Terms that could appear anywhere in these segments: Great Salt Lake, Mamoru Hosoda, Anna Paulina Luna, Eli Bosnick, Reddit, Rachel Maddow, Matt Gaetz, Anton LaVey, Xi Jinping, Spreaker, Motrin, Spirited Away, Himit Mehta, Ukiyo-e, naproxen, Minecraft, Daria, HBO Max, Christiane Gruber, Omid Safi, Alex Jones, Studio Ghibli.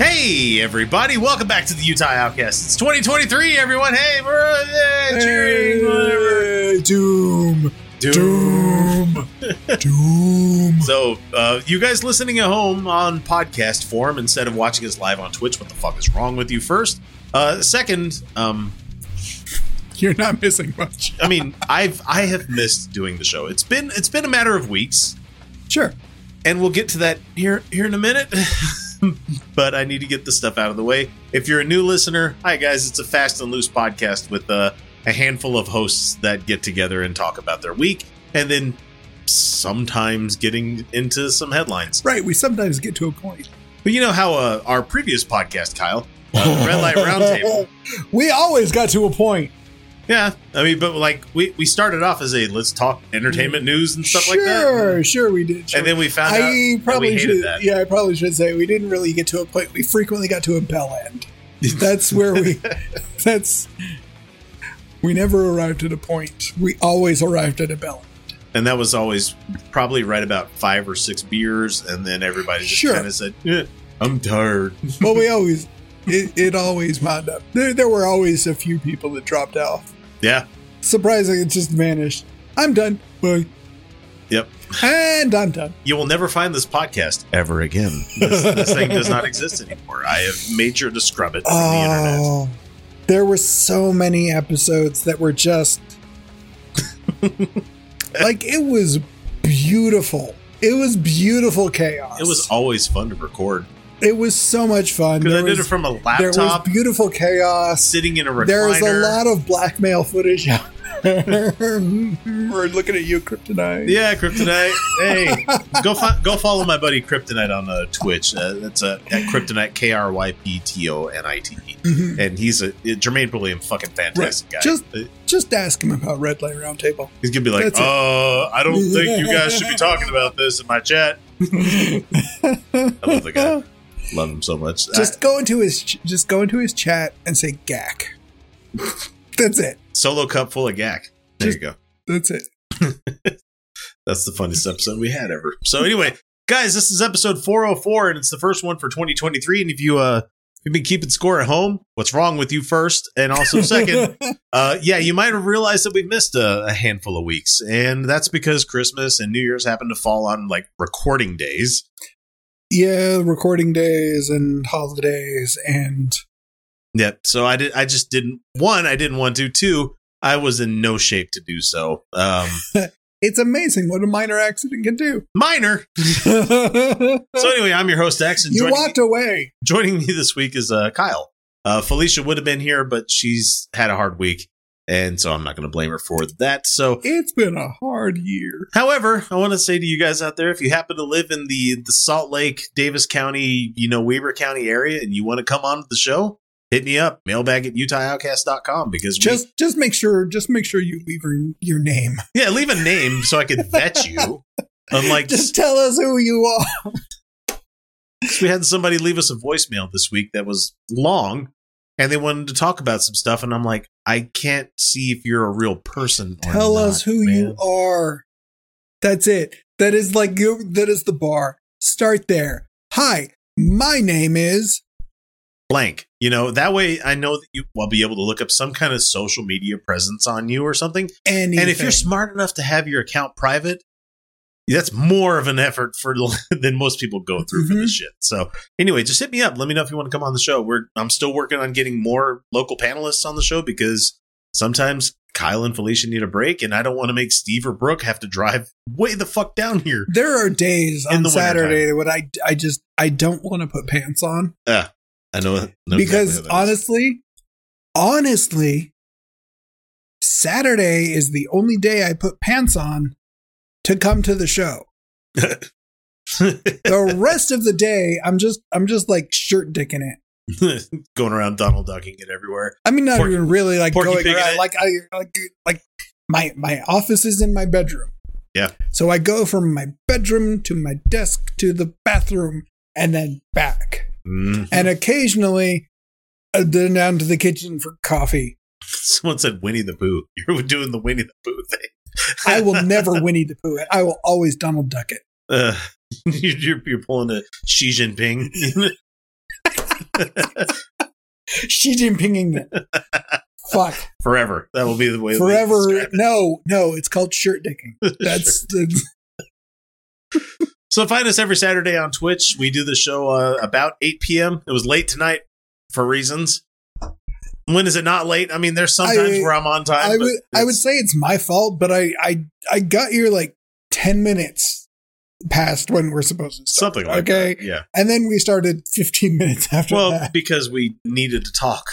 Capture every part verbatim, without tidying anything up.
Hey everybody, welcome back to the Utah Outcast. It's twenty twenty-three, everyone. Hey, we're hey, cheering, whatever. Doom. Doom. Doom. Doom. So, uh, you guys listening at home on podcast form instead of watching us live on Twitch, what the fuck is wrong with you first? Uh, second, um... You're not missing much. I mean, I've I have missed doing the show. It's been it's been a matter of weeks. Sure. And we'll get to that here here in a minute. But I need to get this stuff out of the way. If you're a new listener, hi guys, it's a fast and loose podcast with uh, a handful of hosts that get together and talk about their week, and then sometimes getting into some headlines. Right, we sometimes get to a point. But you know how uh, our previous podcast, Kyle, uh, Red Light Roundtable. We always got to a point. Yeah, I mean, but like we, we started off as a let's talk entertainment news and stuff sure, like that. Sure, sure we did. Sure. And then we found I out probably that we hated should, that. Yeah, I probably should say we didn't really get to a point. We frequently got to a Belle end. That's where we. that's we never arrived at a point. We always arrived at a Belle end. And that was always probably right about five or six beers, and then everybody just sure. kind of said, eh, "I'm tired." Well, we always it, it always wound up. There there were always a few people that dropped off. Yeah. Surprising, it just vanished. I'm done. Bye. Yep. And I'm done. You will never find this podcast ever again. This, this thing does not exist anymore. I have made sure to scrub it from oh, the internet. There were so many episodes that were just... like, it was beautiful. It was beautiful chaos. It was always fun to record. It was so much fun. Because I did was, it from a laptop. There was beautiful chaos. Sitting in a recliner. There was a lot of blackmail footage out there. We're looking at you, Kryptonite. Yeah, Kryptonite. Hey, go fi- go follow my buddy Kryptonite on uh, Twitch. Uh, that's uh, at Kryptonite, K R Y P T O N I T E. Mm-hmm. And he's a, a Jermaine Brilliant fucking fantastic right. guy. Just, uh, just ask him about Red Light Roundtable. He's going to be like, that's oh, it. I don't think you guys should be talking about this in my chat. I love the guy. Love him so much. Just I, go into his ch- just go into his chat and say gack. That's it. Solo cup full of gack. There just, you go. That's it. That's the funniest episode we had ever. So anyway, guys, this is episode four oh four, and it's the first one for twenty twenty-three. And if you uh if you've been keeping score at home, what's wrong with you first? And also second, uh yeah, you might have realized that we missed a, a handful of weeks, and that's because Christmas and New Year's happened to fall on like recording days. Yeah, recording days and holidays and yeah. So I did. I just didn't. One, I didn't want to. Two, I was in no shape to do so. Um, it's amazing what a minor accident can do. Minor. So anyway, I'm your host X, and you walked me, away. Joining me this week is uh, Kyle. Uh, Felicia would have been here, but she's had a hard week. And so I'm not going to blame her for that. So it's been a hard year. However, I want to say to you guys out there, if you happen to live in the, the Salt Lake, Davis County, you know, Weber County area, and you want to come on the show, hit me up, mailbag at utah outcast dot com, because just we, just make sure just make sure you leave your, your name. Yeah, leave a name so I can vet you. Unlike just tell us who you are. We had somebody leave us a voicemail this week that was long. And they wanted to talk about some stuff, and I'm like, I can't see if you're a real person. Or Tell not, us who man. you are. That's it. That is like you. That is the bar. Start there. Hi, my name is blank. You know, that way I know that you will be able to look up some kind of social media presence on you or something. Anything. And if you're smart enough to have your account private, that's more of an effort for than most people go through mm-hmm. for this shit. So anyway, just hit me up. Let me know if you want to come on the show. We're I'm still working on getting more local panelists on the show because sometimes Kyle and Felicia need a break, and I don't want to make Steve or Brooke have to drive way the fuck down here. There are days on Saturday that when I, I just I don't want to put pants on. Yeah, I know. know because exactly honestly, honestly, Saturday is the only day I put pants on to come to the show. The rest of the day, I'm just, I'm just like shirt dicking it, going around Donald Ducking it everywhere. I mean, not porky, even really like going around. Like, I, like, like my my office is in my bedroom. Yeah. So I go from my bedroom to my desk to the bathroom and then back, mm-hmm. and occasionally uh, then down to the kitchen for coffee. Someone said Winnie the Pooh. You're doing the Winnie the Pooh thing. I will never Winnie the Pooh it. I will always Donald Duck it. Uh, you're, you're pulling a Xi Jinping. Xi Jinpinging it. Fuck. Forever. That will be the way. Forever. No, no. It's called shirt dicking. That's the. So find us every Saturday on Twitch. We do the show uh, about eight p.m. It was late tonight for reasons. When is it not late? I mean, there's sometimes I, where I'm on time. I would, I would say it's my fault, but I, I, I got here like ten minutes past when we're supposed to start. Something like okay? that. Yeah. And then we started fifteen minutes after well, that. Well, because we needed to talk.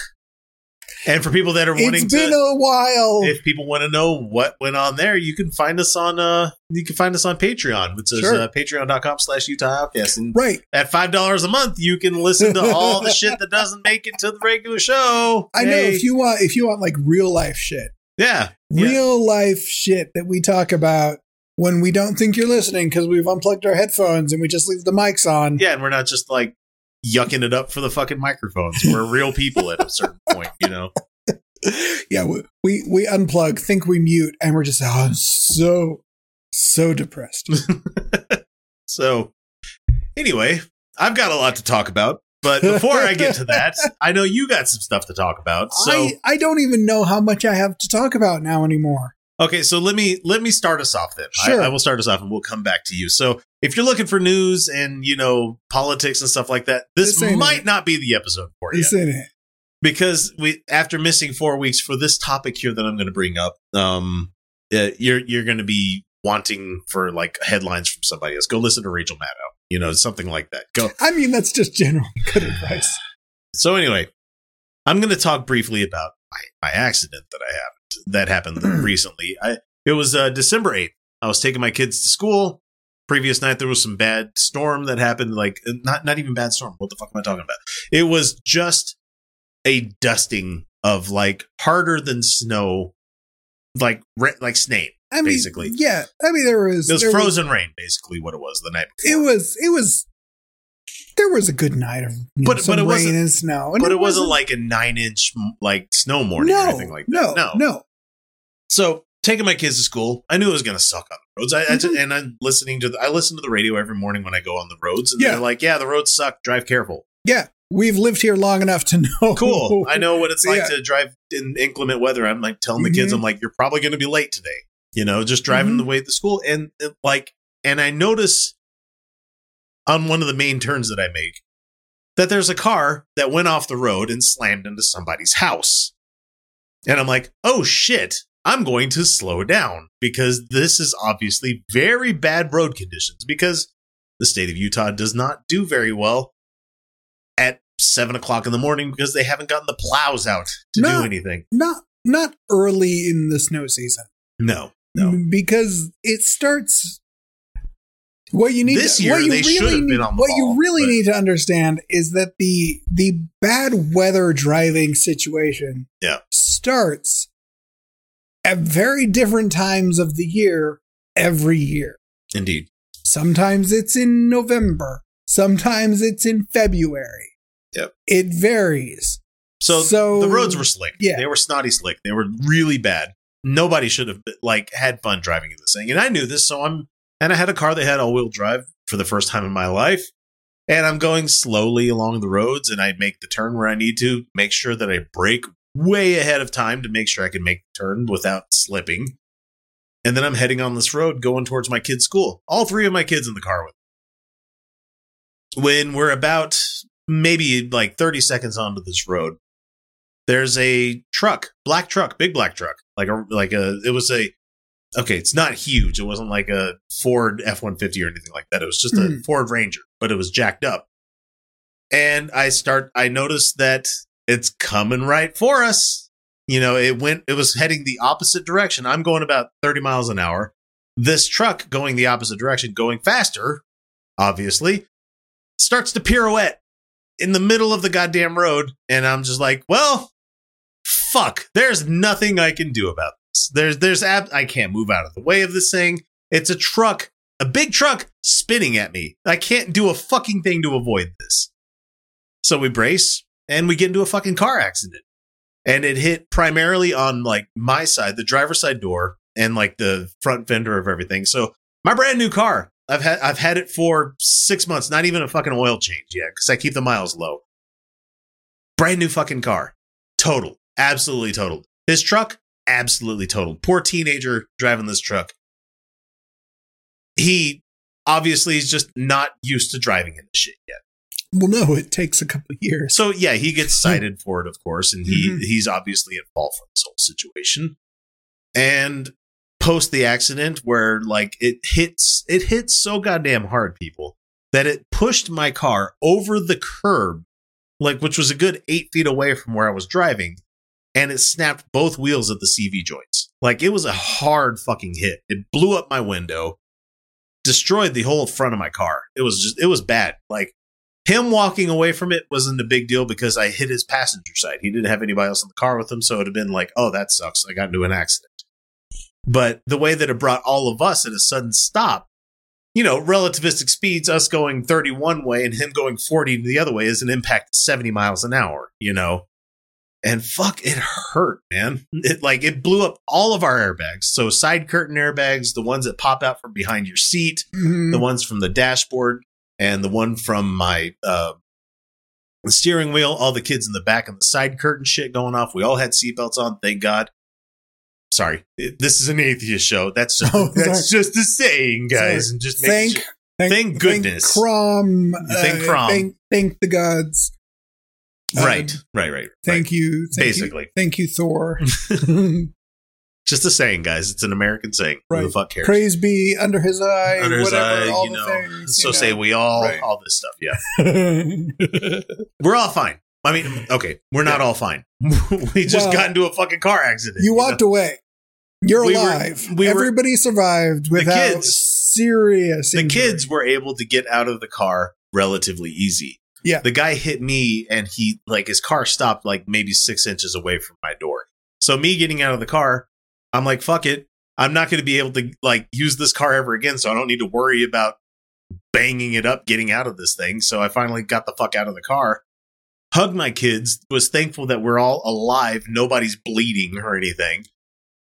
And for people that are wanting to. It's been to, a while. If people want to know what went on there, you can find us on uh, you can find us on Patreon, which is sure. uh, patreon.com slash Utah Outcast. And right. At five dollars a month, you can listen to all the shit that doesn't make it to the regular show. I hey. know. If you want, if you want like real life shit. Yeah. Real yeah. life shit that we talk about when we don't think you're listening because we've unplugged our headphones and we just leave the mics on. Yeah. And we're not just like. Yucking it up for the fucking microphones. We're real people at a certain point, you know? Yeah, we, we we unplug, think we mute, and we're just, oh, I'm so, so depressed. So, anyway, I've got a lot to talk about, but before I get to that, I know you got some stuff to talk about. So I, I don't even know how much I have to talk about now anymore. Okay, so let me let me start us off then. Sure. I, I will start us off and we'll come back to you. So if you're looking for news and, you know, politics and stuff like that, this, this might it. not be the episode for you. This ain't it. Because we after missing four weeks for this topic here that I'm going to bring up, um, uh, you're you're going to be wanting for like headlines from somebody else. Go listen to Rachel Maddow, you know, something like that. Go. I mean, that's just general good advice. So anyway, I'm going to talk briefly about my, my accident that I have. That happened recently. I it was uh, December eighth. I was taking my kids to school. Previous night there was some bad storm that happened. Like not not even bad storm. What the fuck am I talking about? It was just a dusting of like harder than snow, like re- like Snape. I mean, basically, yeah. I mean, there was it was frozen was, rain. Basically, what it was the night before. It was it was there was a good night of but, know, some but it rain and snow, and but it, it wasn't, wasn't like a nine inch like snow morning no, or anything like that. No, no, no. So taking my kids to school, I knew it was going to suck on the roads. I, mm-hmm. I, and I'm listening to the, I listen to the radio every morning when I go on the roads, and yeah. they're like, "Yeah, the roads suck. Drive careful." Yeah, we've lived here long enough to know. Cool, I know what it's like yeah. to drive in inclement weather. I'm like telling mm-hmm. the kids, "I'm like, you're probably going to be late today." You know, just driving mm-hmm. the way to school, and like, and I notice on one of the main turns that I make that there's a car that went off the road and slammed into somebody's house, and I'm like, "Oh shit." I'm going to slow down because this is obviously very bad road conditions because the state of Utah does not do very well at seven o'clock in the morning because they haven't gotten the plows out to not, do anything. Not not early in the snow season. No, no, because it starts. What you need this to, year, they really should have been on the What ball, you really but, need to understand is that the the bad weather driving situation yeah. starts. At very different times of the year, every year. Indeed. Sometimes it's in November. Sometimes it's in February. Yep. It varies. So, so the roads were slick. Yeah. They were snotty slick. They were really bad. Nobody should have like had fun driving in this thing. And I knew this, so I'm and I had a car that had all-wheel drive for the first time in my life. And I'm going slowly along the roads, and I make the turn where I need to, make sure that I brake way ahead of time to make sure I can make the turn without slipping. And then I'm heading on this road going towards my kids' school. All three of my kids in the car with me. When we're about maybe like thirty seconds onto this road, there's a truck, black truck, big black truck. Like a, like a, it was a, okay, it's not huge. It wasn't like a Ford F one fifty or anything like that. It was just mm. a Ford Ranger, but it was jacked up. And I start, I noticed that it's coming right for us. You know, it went, it was heading the opposite direction. I'm going about thirty miles an hour. this truck going the opposite direction, going faster, obviously, starts to pirouette in the middle of the goddamn road. And I'm just like, well, fuck, there's nothing I can do about this. There's, there's, ab- I can't move out of the way of this thing. It's a truck, a big truck spinning at me. I can't do a fucking thing to avoid this. So we brace and we get into a fucking car accident. And it hit primarily on like my side, the driver's side door and like the front fender of everything. So my brand new car, I've had I've had it for six months, not even a fucking oil change yet, because I keep the miles low. Brand new fucking car. Total. Absolutely totaled. This truck, absolutely totaled. Poor teenager driving this truck. He obviously is just not used to driving in this shit yet. Well, no, it takes a couple of years. So, yeah, he gets cited for it, of course, and he mm-hmm. he's obviously at fault for this whole situation. And post the accident where, like, it hits, it hits so goddamn hard, people, that it pushed my car over the curb, like, which was a good eight feet away from where I was driving, and it snapped both wheels at the C V joints. Like, it was a hard fucking hit. It blew up my window, destroyed the whole front of my car. It was just, it was bad. Like, him walking away from it wasn't a big deal because I hit his passenger side. He didn't have anybody else in the car with him, so it would have been like, oh, that sucks. I got into an accident. But the way that it brought all of us at a sudden stop, you know, relativistic speeds, us going thirty-one way and him going forty the other way is an impact of seventy miles an hour, you know? And fuck, it hurt, man. It like, it blew up all of our airbags. So side curtain airbags, the ones that pop out from behind your seat, mm-hmm. the ones from the dashboard, and the one from my uh, steering wheel, all the kids in the back and the side curtain shit going off. We all had seatbelts on, thank God. Sorry, this is an atheist show. That's just, oh, that's sorry. just a saying, guys. Sorry. And just thank, sure. thank, thank goodness. Thank Crom. Uh, thank Crom. Thank, thank the gods. Right, um, right, right. Thank right. you. Thank Basically. You, thank you, Thor. Just a saying, guys. It's an American saying. Right. Who the fuck cares? Praise be under his eye. Under his whatever, eye, all you know. Things, so you know. Say we all, right. all this stuff. Yeah. We're all fine. I mean, okay, we're not yeah. all fine. We just well, got into a fucking car accident. You, you walked know? away. You're we alive. Were, we Everybody were, survived without kids, serious injury. The kids were able to get out of the car relatively easy. Yeah. The guy hit me and he, like, his car stopped like maybe six inches away from my door. So me getting out of the car, I'm like, fuck it. I'm not going to be able to, like, use this car ever again, so I don't need to worry about banging it up, getting out of this thing. So I finally got the fuck out of the car, hugged my kids, was thankful that we're all alive. Nobody's bleeding or anything.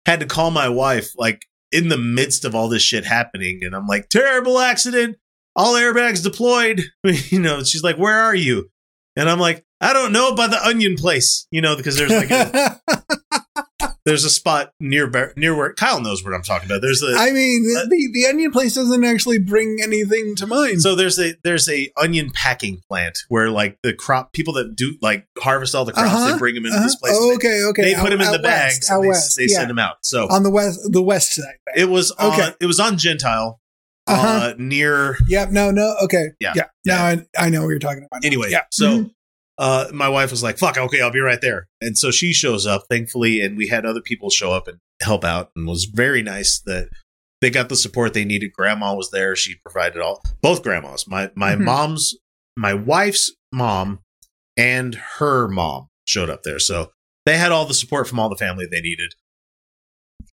Had to call my wife, like, in the midst of all this shit happening. And I'm like, terrible accident. All airbags deployed. You know, she's like, where are you? And I'm like, I don't know, by the Onion place, you know, because there's like a... There's a spot near near where Kyle knows what I'm talking about. There's a. I mean, the, the the Onion place doesn't actually bring anything to mind. So there's a there's a onion packing plant where like the crop people that do like harvest all the crops, uh-huh, they bring them into uh-huh. this place. Oh, okay, okay. They out, put them in the west, bags. And they they yeah. send them out. So on the west the west side. Back. It was on, okay. It was on Gentile, uh-huh. uh, near. Yeah. No. No. Okay. Yeah. Yeah. yeah. Now I I know what you're talking about. Now. Anyway. Yeah. So. Mm-hmm. Uh, my wife was like, fuck, okay, I'll be right there. And so she shows up, thankfully, and we had other people show up and help out, and was very nice that they got the support they needed. Grandma was there. She provided all, both grandmas, my, my mm-hmm. mom's, my wife's mom and her mom showed up there. So they had all the support from all the family they needed.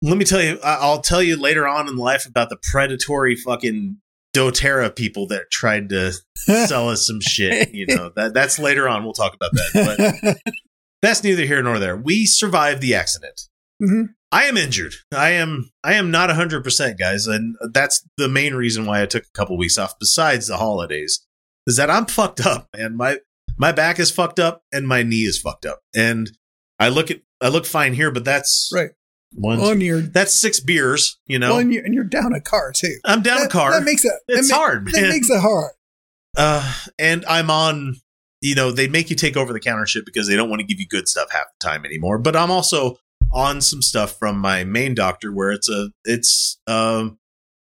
Let me tell you, I'll tell you later on in life about the predatory fucking doTERRA people that tried to sell us some shit, you know, that that's later on. We'll talk about that, but that's neither here nor there. We survived the accident. Mm-hmm. I am injured. I am, I am not a hundred percent, guys. And that's the main reason why I took a couple weeks off besides the holidays, is that I'm fucked up, and my, my back is fucked up and my knee is fucked up. And I look at, I look fine here, but that's right. One, on your, that's six beers, you know. Well, and, you're, and you're down a car too. I'm down that, a car. That makes it. It's that ma- hard. Man. That makes it hard. Uh, and I'm on. You know, they make you take over the counter shit because they don't want to give you good stuff half the time anymore. But I'm also on some stuff from my main doctor where it's a. It's um,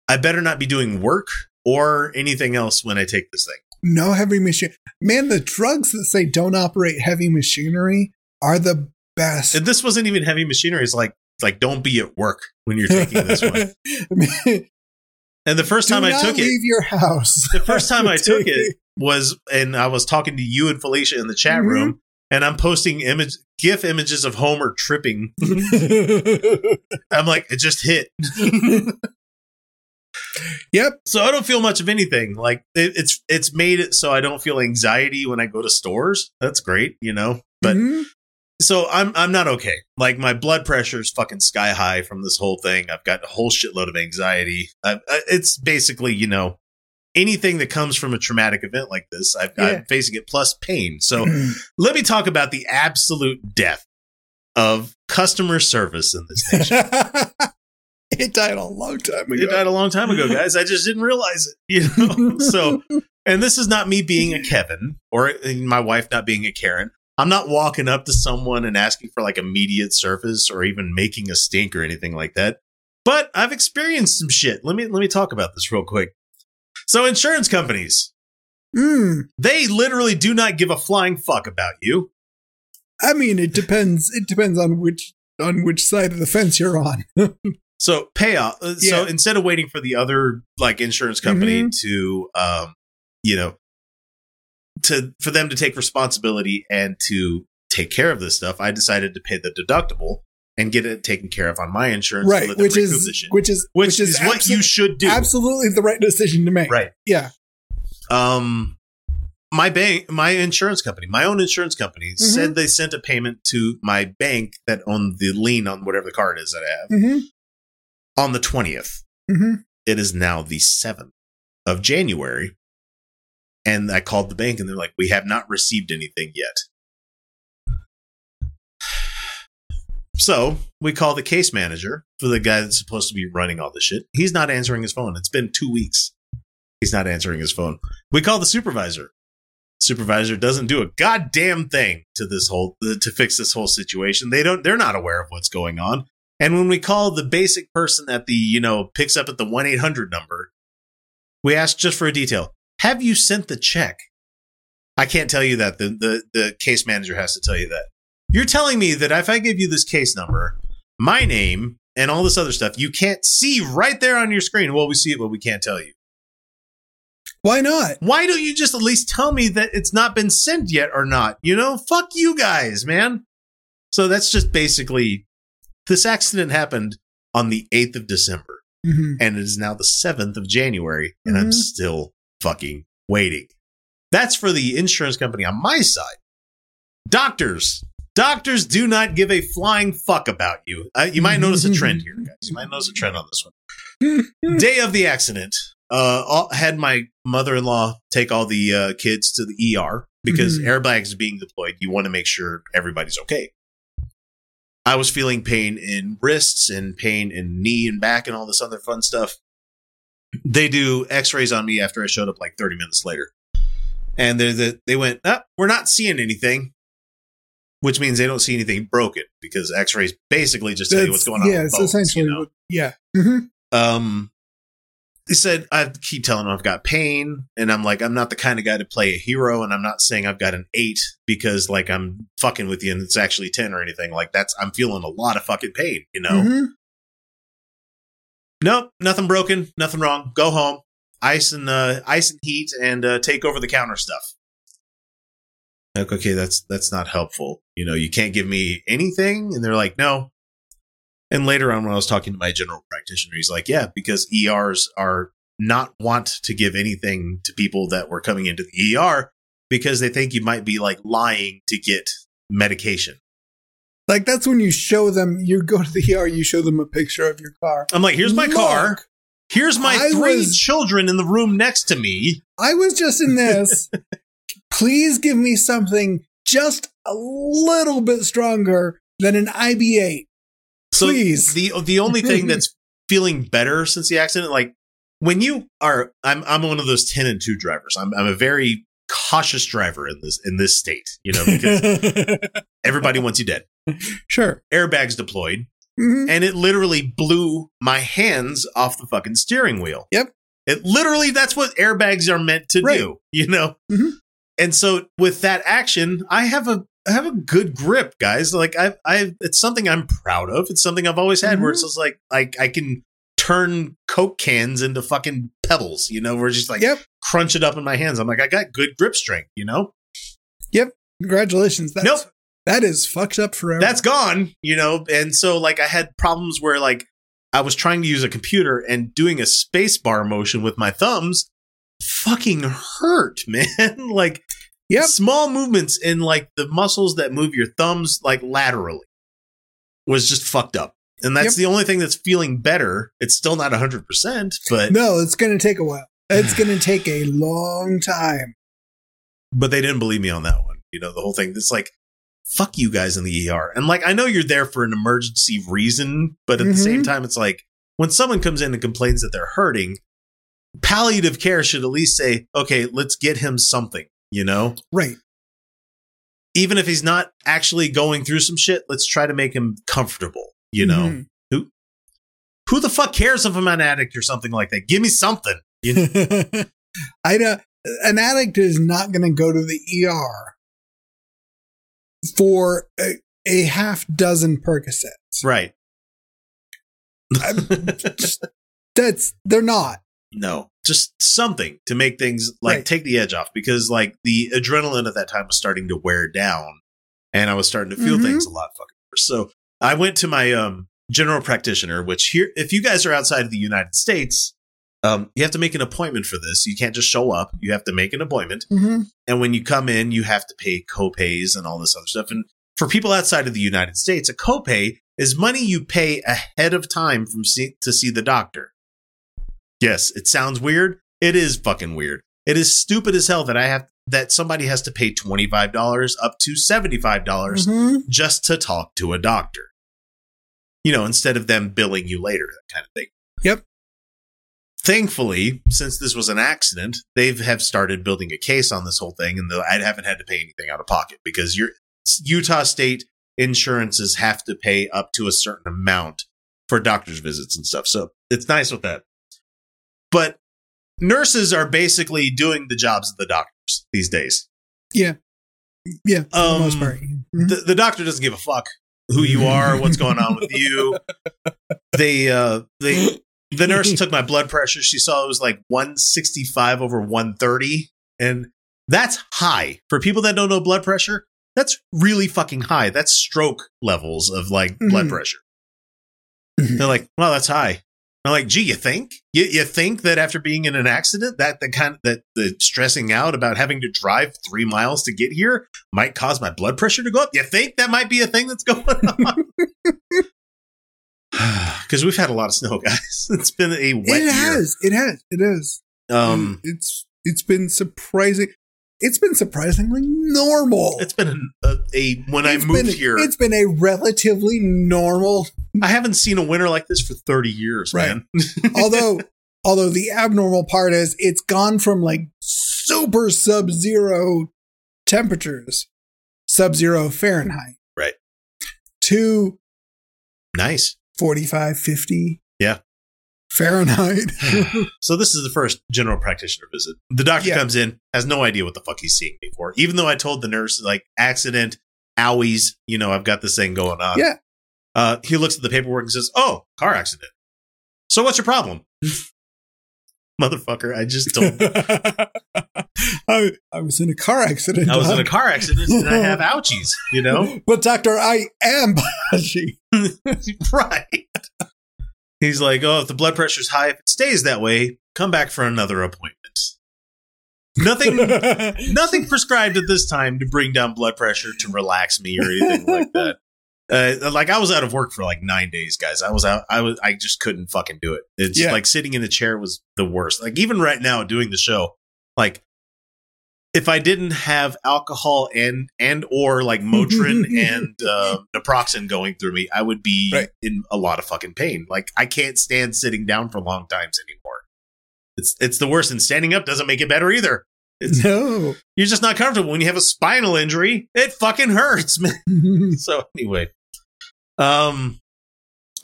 I better not be doing work or anything else when I take this thing. No heavy machine, man. The drugs that say don't operate heavy machinery are the best. And this wasn't even heavy machinery. It's like. Like, don't be at work when you're taking this one. And the first time I took it, leave your house. The first time I took it was, and I was talking to you and Felicia in the chat mm-hmm. room, and I'm posting image GIF images of Homer tripping. I'm like, it just hit. Yep. So I don't feel much of anything. Like it, it's it's made it so I don't feel anxiety when I go to stores. That's great, you know. But mm-hmm. so I'm I'm not okay. Like my blood pressure is fucking sky high from this whole thing. I've got a whole shitload of anxiety. I, I, it's basically, you know, anything that comes from a traumatic event like this, I've, yeah. I'm facing it plus pain. So let me talk about the absolute death of customer service in this nation. It died a long time ago. It died a long time ago, guys. I just didn't realize it, you know. So, and this is not me being a Kevin or my wife not being a Karen. I'm not walking up to someone and asking for like immediate service or even making a stink or anything like that. But I've experienced some shit. Let me let me talk about this real quick. So, insurance companies, mm. they literally do not give a flying fuck about you. I mean, it depends. It depends on which on which side of the fence you're on. So payoff. Yeah. So instead of waiting for the other like insurance company mm-hmm. to, um, you know, to for them to take responsibility and to take care of this stuff, I decided to pay the deductible and get it taken care of on my insurance. Right, so which, is, which is which, which is is what you should do. Absolutely the right decision to make. Right. Yeah. Um, my bank, my insurance company, my own insurance company mm-hmm. said they sent a payment to my bank that owned the lien on whatever the card is that I have. Mm-hmm. On the twentieth, mm-hmm. it is now the seventh of January, and I called the bank, and they're like, "We have not received anything yet." So we call the case manager for the guy that's supposed to be running all this shit. He's not answering his phone. It's been two weeks. He's not answering his phone. We call the supervisor. Supervisor doesn't do a goddamn thing to this whole to fix this whole situation. They don't. They're not aware of what's going on. And when we call the basic person that the, you know, picks up at the one eight hundred number, we ask just for a detail. Have you sent the check? I can't tell you that. The, the the case manager has to tell you that. You're telling me that if I give you this case number, my name, and all this other stuff, you can't see right there on your screen. Well, we see it, but we can't tell you. Why not? Why don't you just at least tell me that it's not been sent yet or not? You know, fuck you guys, man. So that's just basically... This accident happened on the eighth of December, mm-hmm. and it is now the seventh of January, and mm-hmm. I'm still fucking waiting. That's for the insurance company on my side. Doctors. Doctors do not give a flying fuck about you. Uh, you might notice a trend here, guys. You might notice a trend on this one. Day of the accident, uh, all, had my mother-in-law take all the uh, kids to the E R because mm-hmm. airbags being deployed. You want to make sure everybody's okay. I was feeling pain in wrists and pain in knee and back and all this other fun stuff. They do x-rays on me after I showed up like thirty minutes later. And they the, they went, ah, we're not seeing anything, which means they don't see anything broken because x-rays basically just tell That's, you what's going on. Yeah, it's bones, essentially. You know? Yeah. Mm-hmm. Um, they said, I keep telling them I've got pain. And I'm like, I'm not the kind of guy to play a hero. And I'm not saying I've got an eight because like I'm fucking with you and it's actually ten or anything like that's I'm feeling a lot of fucking pain, you know? Mm-hmm. Nope. Nothing broken. Nothing wrong. Go home. Ice and uh, ice and heat and uh, take over the counter stuff. Like, okay, that's that's not helpful. You know, you can't give me anything. And they're like, no. And later on, when I was talking to my general practitioner, he's like, yeah, because E Rs are not want to give anything to people that were coming into the E R because they think you might be like lying to get medication. Like that's when you show them, you go to the E R, you show them a picture of your car. I'm like, here's my Look, car. Here's my I three was, children in the room next to me. I was just in this. Please give me something just a little bit stronger than an I B eight. So Please. the the only thing that's feeling better since the accident, like when you are, I'm I'm one of those ten and two drivers. I'm I'm a very cautious driver in this in this state, you know, because everybody wants you dead. Sure, airbags deployed, mm-hmm. and it literally blew my hands off the fucking steering wheel. Yep, it literally that's what airbags are meant to right. do, you know. Mm-hmm. And so with that action, I have a. I have a good grip, guys. Like I, I, it's something I'm proud of. It's something I've always had. Mm-hmm. Where it's just like, like I can turn Coke cans into fucking pebbles, you know, we're just like, yep, crunch it up in my hands. I'm like, I got good grip strength, you know? Yep. Congratulations. That's, nope. That is fucked up forever. That's gone, you know? And so like I had problems where like I was trying to use a computer and doing a space bar motion with my thumbs fucking hurt, man. Like, yep. Small movements in like the muscles that move your thumbs like laterally was just fucked up. And that's yep. the only thing that's feeling better. It's still not one hundred percent, but... No, it's going to take a while. It's going to take a long time. But they didn't believe me on that one. You know, the whole thing. It's like, fuck you guys in the E R. And, like, I know you're there for an emergency reason, but at mm-hmm. the same time, it's like, when someone comes in and complains that they're hurting, palliative care should at least say, okay, let's get him something, you know? Right. Even if he's not actually going through some shit, let's try to make him comfortable. You know, mm-hmm. who who the fuck cares if I'm an addict or something like that? Give me something. You know? I know an addict is not going to go to the E R for a, a half dozen Percocets. Right. I, that's they're not. No, just something to make things like right. take the edge off, because like the adrenaline at that time was starting to wear down and I was starting to feel mm-hmm. things a lot fucking worse. So I went to my um, general practitioner, which here, if you guys are outside of the United States, um, you have to make an appointment for this. You can't just show up. You have to make an appointment. Mm-hmm. And when you come in, you have to pay copays and all this other stuff. And for people outside of the United States, a copay is money you pay ahead of time from see- to see the doctor. Yes, it sounds weird. It is fucking weird. It is stupid as hell that I have that somebody has to pay twenty-five dollars up to seventy-five dollars mm-hmm. just to talk to a doctor. You know, instead of them billing you later, that kind of thing. Yep. Thankfully, since this was an accident, they have started building a case on this whole thing, and the, I haven't had to pay anything out of pocket because your Utah state insurances have to pay up to a certain amount for doctor's visits and stuff. So it's nice with that. But nurses are basically doing the jobs of the doctors these days. Yeah. Yeah. For um, the most part. Mm-hmm. The, the doctor doesn't give a fuck who you are, what's going on with you. They, uh, they, the nurse took my blood pressure. She saw it was like one sixty-five over one thirty. And that's high for people that don't know blood pressure. That's really fucking high. That's stroke levels of like mm-hmm. blood pressure. Mm-hmm. They're like, well, that's high. I'm like, gee, you think you, you think that after being in an accident, that the kind of, that the stressing out about having to drive three miles to get here might cause my blood pressure to go up? You think that might be a thing that's going on? Because we've had a lot of snow, guys. It's been a wet year. It has. It has. It is. Um, it's it's been surprising. It's been surprisingly normal. It's been a, a, a when it's I moved been, here. It's been a relatively normal. I haven't seen a winter like this for thirty years, right. man. although, although the abnormal part is it's gone from like super sub-zero temperatures, sub-zero Fahrenheit. Right. To. Nice. forty-five, fifty. Yeah. Fahrenheit. So this is the first general practitioner visit. The doctor yeah. comes in, has no idea what the fuck he's seeing me for. Even though I told the nurse, like, accident, owies, you know, I've got this thing going on. Yeah. Uh, he looks at the paperwork and says, oh, car accident. So what's your problem? Motherfucker, I just told I, I was in a car accident. I was doc. in a car accident and I have ouchies, you know? But doctor, I am ouchie. Right. He's like, oh, if the blood pressure's high, if it stays that way, come back for another appointment. Nothing nothing prescribed at this time to bring down blood pressure, to relax me or anything like that. Uh, like, I was out of work for like nine days, guys. I was out. I was. I just couldn't fucking do it. It's yeah. like sitting in the chair was the worst. Like, even right now doing the show, like if I didn't have alcohol and and or like Motrin and uh, naproxen going through me, I would be right. in a lot of fucking pain. Like, I can't stand sitting down for long times anymore. It's it's the worst. And standing up doesn't make it better either. It's, no, you're just not comfortable when you have a spinal injury. It fucking hurts, man. So anyway, um,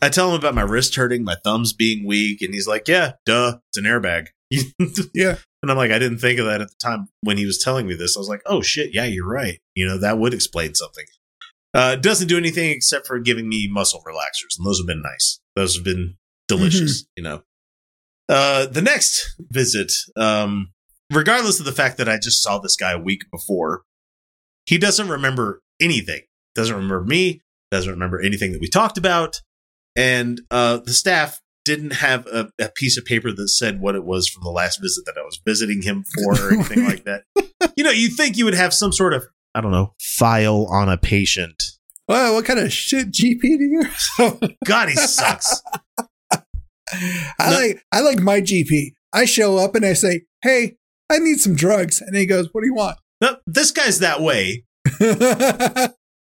I tell him about my wrist hurting, my thumbs being weak, and he's like, "Yeah, duh, it's an airbag." Yeah. And I'm like, I didn't think of that at the time when he was telling me this. I was like, oh, shit. Yeah, you're right. You know, that would explain something. Uh, doesn't do anything except for giving me muscle relaxers. And those have been nice. Those have been delicious, mm-hmm. you know. Uh, the next visit, um, regardless of the fact that I just saw this guy a week before, he doesn't remember anything. Doesn't remember me. Doesn't remember anything that we talked about. And uh, the staff didn't have a, a piece of paper that said what it was from the last visit that I was visiting him for or anything like that. You know, you'd think you would have some sort of, I don't know, file on a patient. Wow, what kind of shit G P do you have? God, he sucks. I no. like I like my G P. I show up and I say, hey, I need some drugs. And he goes, what do you want? No, this guy's that way.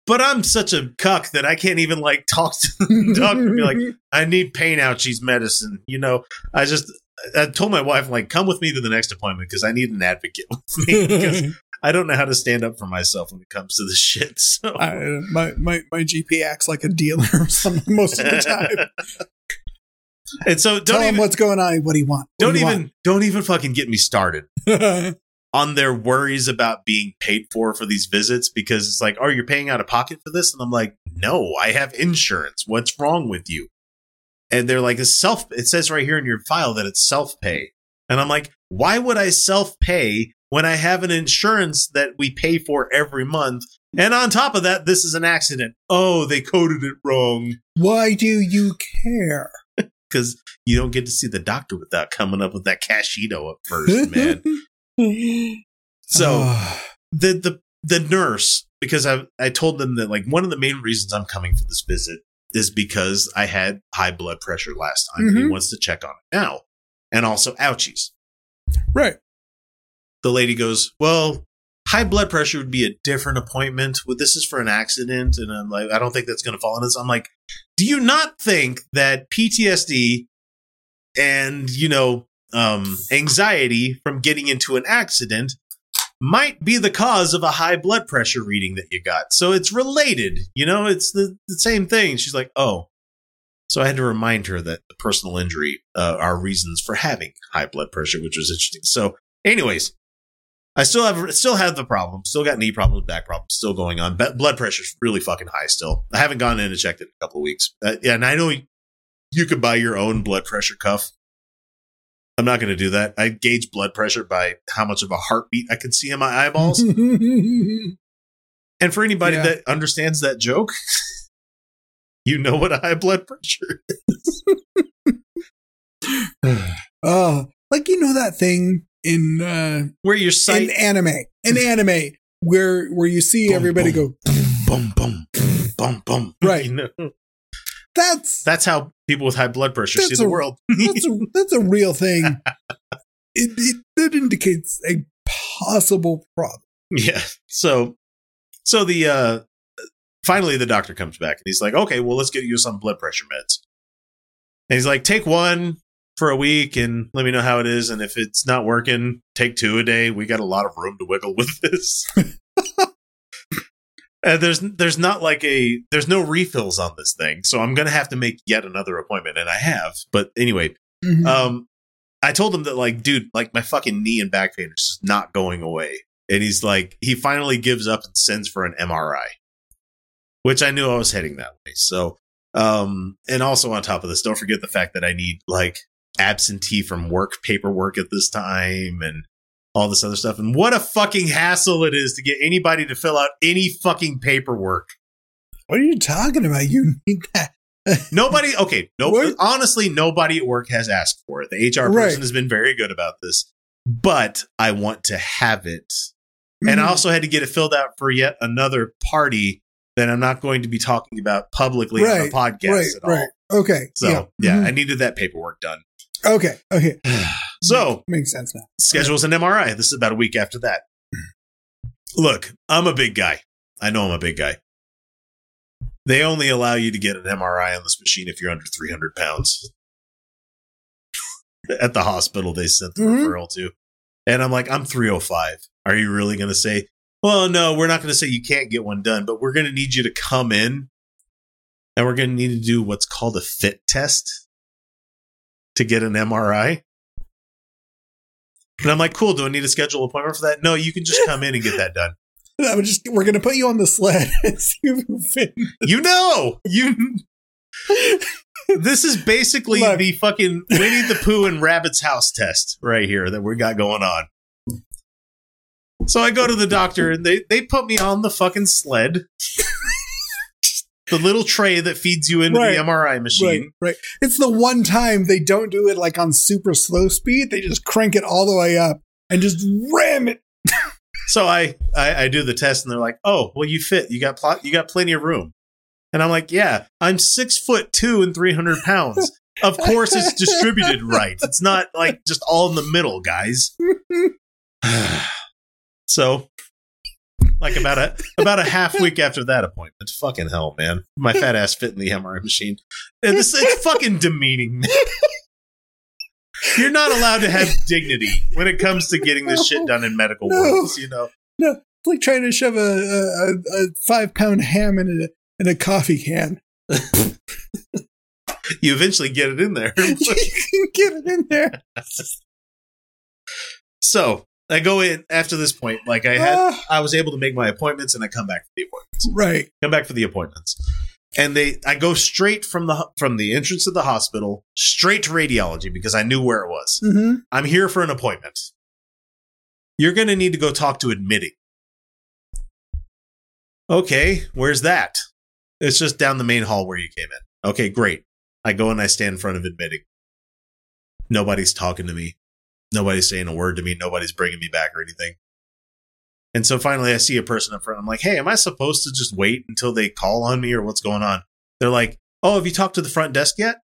But I'm such a cuck that I can't even like talk to the doctor and be like, I need pain ouchies medicine. You know, I just I told my wife, like, come with me to the next appointment because I need an advocate with me because I don't know how to stand up for myself when it comes to this shit. So I, my, my, my G P acts like a dealer or something most of the time. And so don't tell even, him what's going on, what do you want? What don't do you even want? Don't even fucking get me started on their worries about being paid for for these visits, because it's like, oh, you're paying out of pocket for this? And I'm like, no, I have insurance. What's wrong with you? And they're like, it's self, it says right here in your file that it's self-pay. And I'm like, why would I self-pay when I have an insurance that we pay for every month? And on top of that, this is an accident. Oh, they coded it wrong. Why do you care? Because you don't get to see the doctor without coming up with that cashito up first, man. So oh. the, the the nurse, because I I told them that, like, one of the main reasons I'm coming for this visit is because I had high blood pressure last time, mm-hmm. and he wants to check on it now. And also ouchies. Right. The lady goes, well, high blood pressure would be a different appointment. Well, this is for an accident. And I'm like, I don't think that's going to fall on this. I'm like, do you not think that P T S D and, you know, um, anxiety from getting into an accident might be the cause of a high blood pressure reading that you got? So it's related, you know, it's the, the same thing. She's like, oh, so I had to remind her that the personal injury uh, are reasons for having high blood pressure, which was interesting. So anyways, I still have still have the problem. Still got knee problems, back problems, still going on. But blood pressure's really fucking high still. I haven't gone in and checked it in a couple of weeks. Uh, yeah, and I know you could buy your own blood pressure cuff. I'm not going to do that. I gauge blood pressure by how much of a heartbeat I can see in my eyeballs. And for anybody yeah. that understands that joke, you know what a high blood pressure is. Oh, like, you know that thing in uh where your sight in anime in anime where where you see boom, everybody boom, go boom boom boom boom, right? You know? That's that's how people with high blood pressure see a, the world. that's, a, that's a real thing. It, it that indicates a possible problem. Yeah. So so the uh finally the doctor comes back and he's like, okay, well, let's get you some blood pressure meds. And he's like, take one for a week and let me know how it is. And if it's not working, take two a day. We got a lot of room to wiggle with this. And there's, there's not like a, there's no refills on this thing. So I'm going to have to make yet another appointment. And I have, but anyway, mm-hmm. um, I told him that, like, dude, like, my fucking knee and back pain is just not going away. And he's like, he finally gives up and sends for an M R I, which I knew I was heading that way. So, um, and also on top of this, don't forget the fact that I need, like, absentee from work paperwork at this time and all this other stuff. And what a fucking hassle it is to get anybody to fill out any fucking paperwork. What are you talking about? You need that. Nobody. Okay. No, what? Honestly, nobody at work has asked for it. The H R right. person has been very good about this, but I want to have it. Mm-hmm. And I also had to get it filled out for yet another party that I'm not going to be talking about publicly right. on a podcast right. at all. Right. Okay. So yeah, yeah mm-hmm. I needed that paperwork done. Okay. Okay. So makes sense now. Schedules an M R I. This is about a week after that. Look, I'm a big guy. I know I'm a big guy. They only allow you to get an M R I on this machine if you're under three hundred pounds. At the hospital, they sent the mm-hmm. referral to, and I'm like, I'm three oh five. Are you really going to say, well, no, we're not going to say you can't get one done, but we're going to need you to come in, and we're going to need to do what's called a fit test to get an M R I. And I'm like, cool, do I need to schedule an appointment for that? No, you can just come in and get that done. No, we're just, we're going to put you on the sled. You know, you This is basically Look. the fucking Winnie the Pooh and Rabbit's house test right here that we got going on. So I go to the doctor and they, they put me on the fucking sled. The little tray that feeds you into right, the M R I machine. Right, right. It's the one time they don't do it like on super slow speed. They just crank it all the way up and just ram it. So I, I, I do the test and they're like, oh, well, you fit. You got pl- you got plenty of room. And I'm like, yeah, I'm six foot two and three hundred pounds. Of course, it's distributed right. It's not like just all in the middle, guys. So, like about a about a half week after that appointment, fucking hell, man, my fat ass fit in the M R I machine. And this it's fucking demeaning. You're not allowed to have dignity when it comes to getting this shit done in medical no, worlds, you know. No, it's like trying to shove a a, a five pound ham in a in a coffee can. You eventually get it in there. You can get it in there. So. I go in after this point, like I had, uh, I was able to make my appointments and I come back for the appointments. Right. Come back for the appointments. And they, I go straight from the, from the entrance of the hospital, straight to radiology because I knew where it was. Mm-hmm. I'm here for an appointment. You're going to need to go talk to admitting. Okay. Where's that? It's just down the main hall where you came in. Okay, great. I go and I stand in front of admitting. Nobody's talking to me. Nobody's saying a word to me. Nobody's bringing me back or anything. And so finally I see a person up front. I'm like, hey, am I supposed to just wait until they call on me or what's going on? They're like, oh, have you talked to the front desk yet?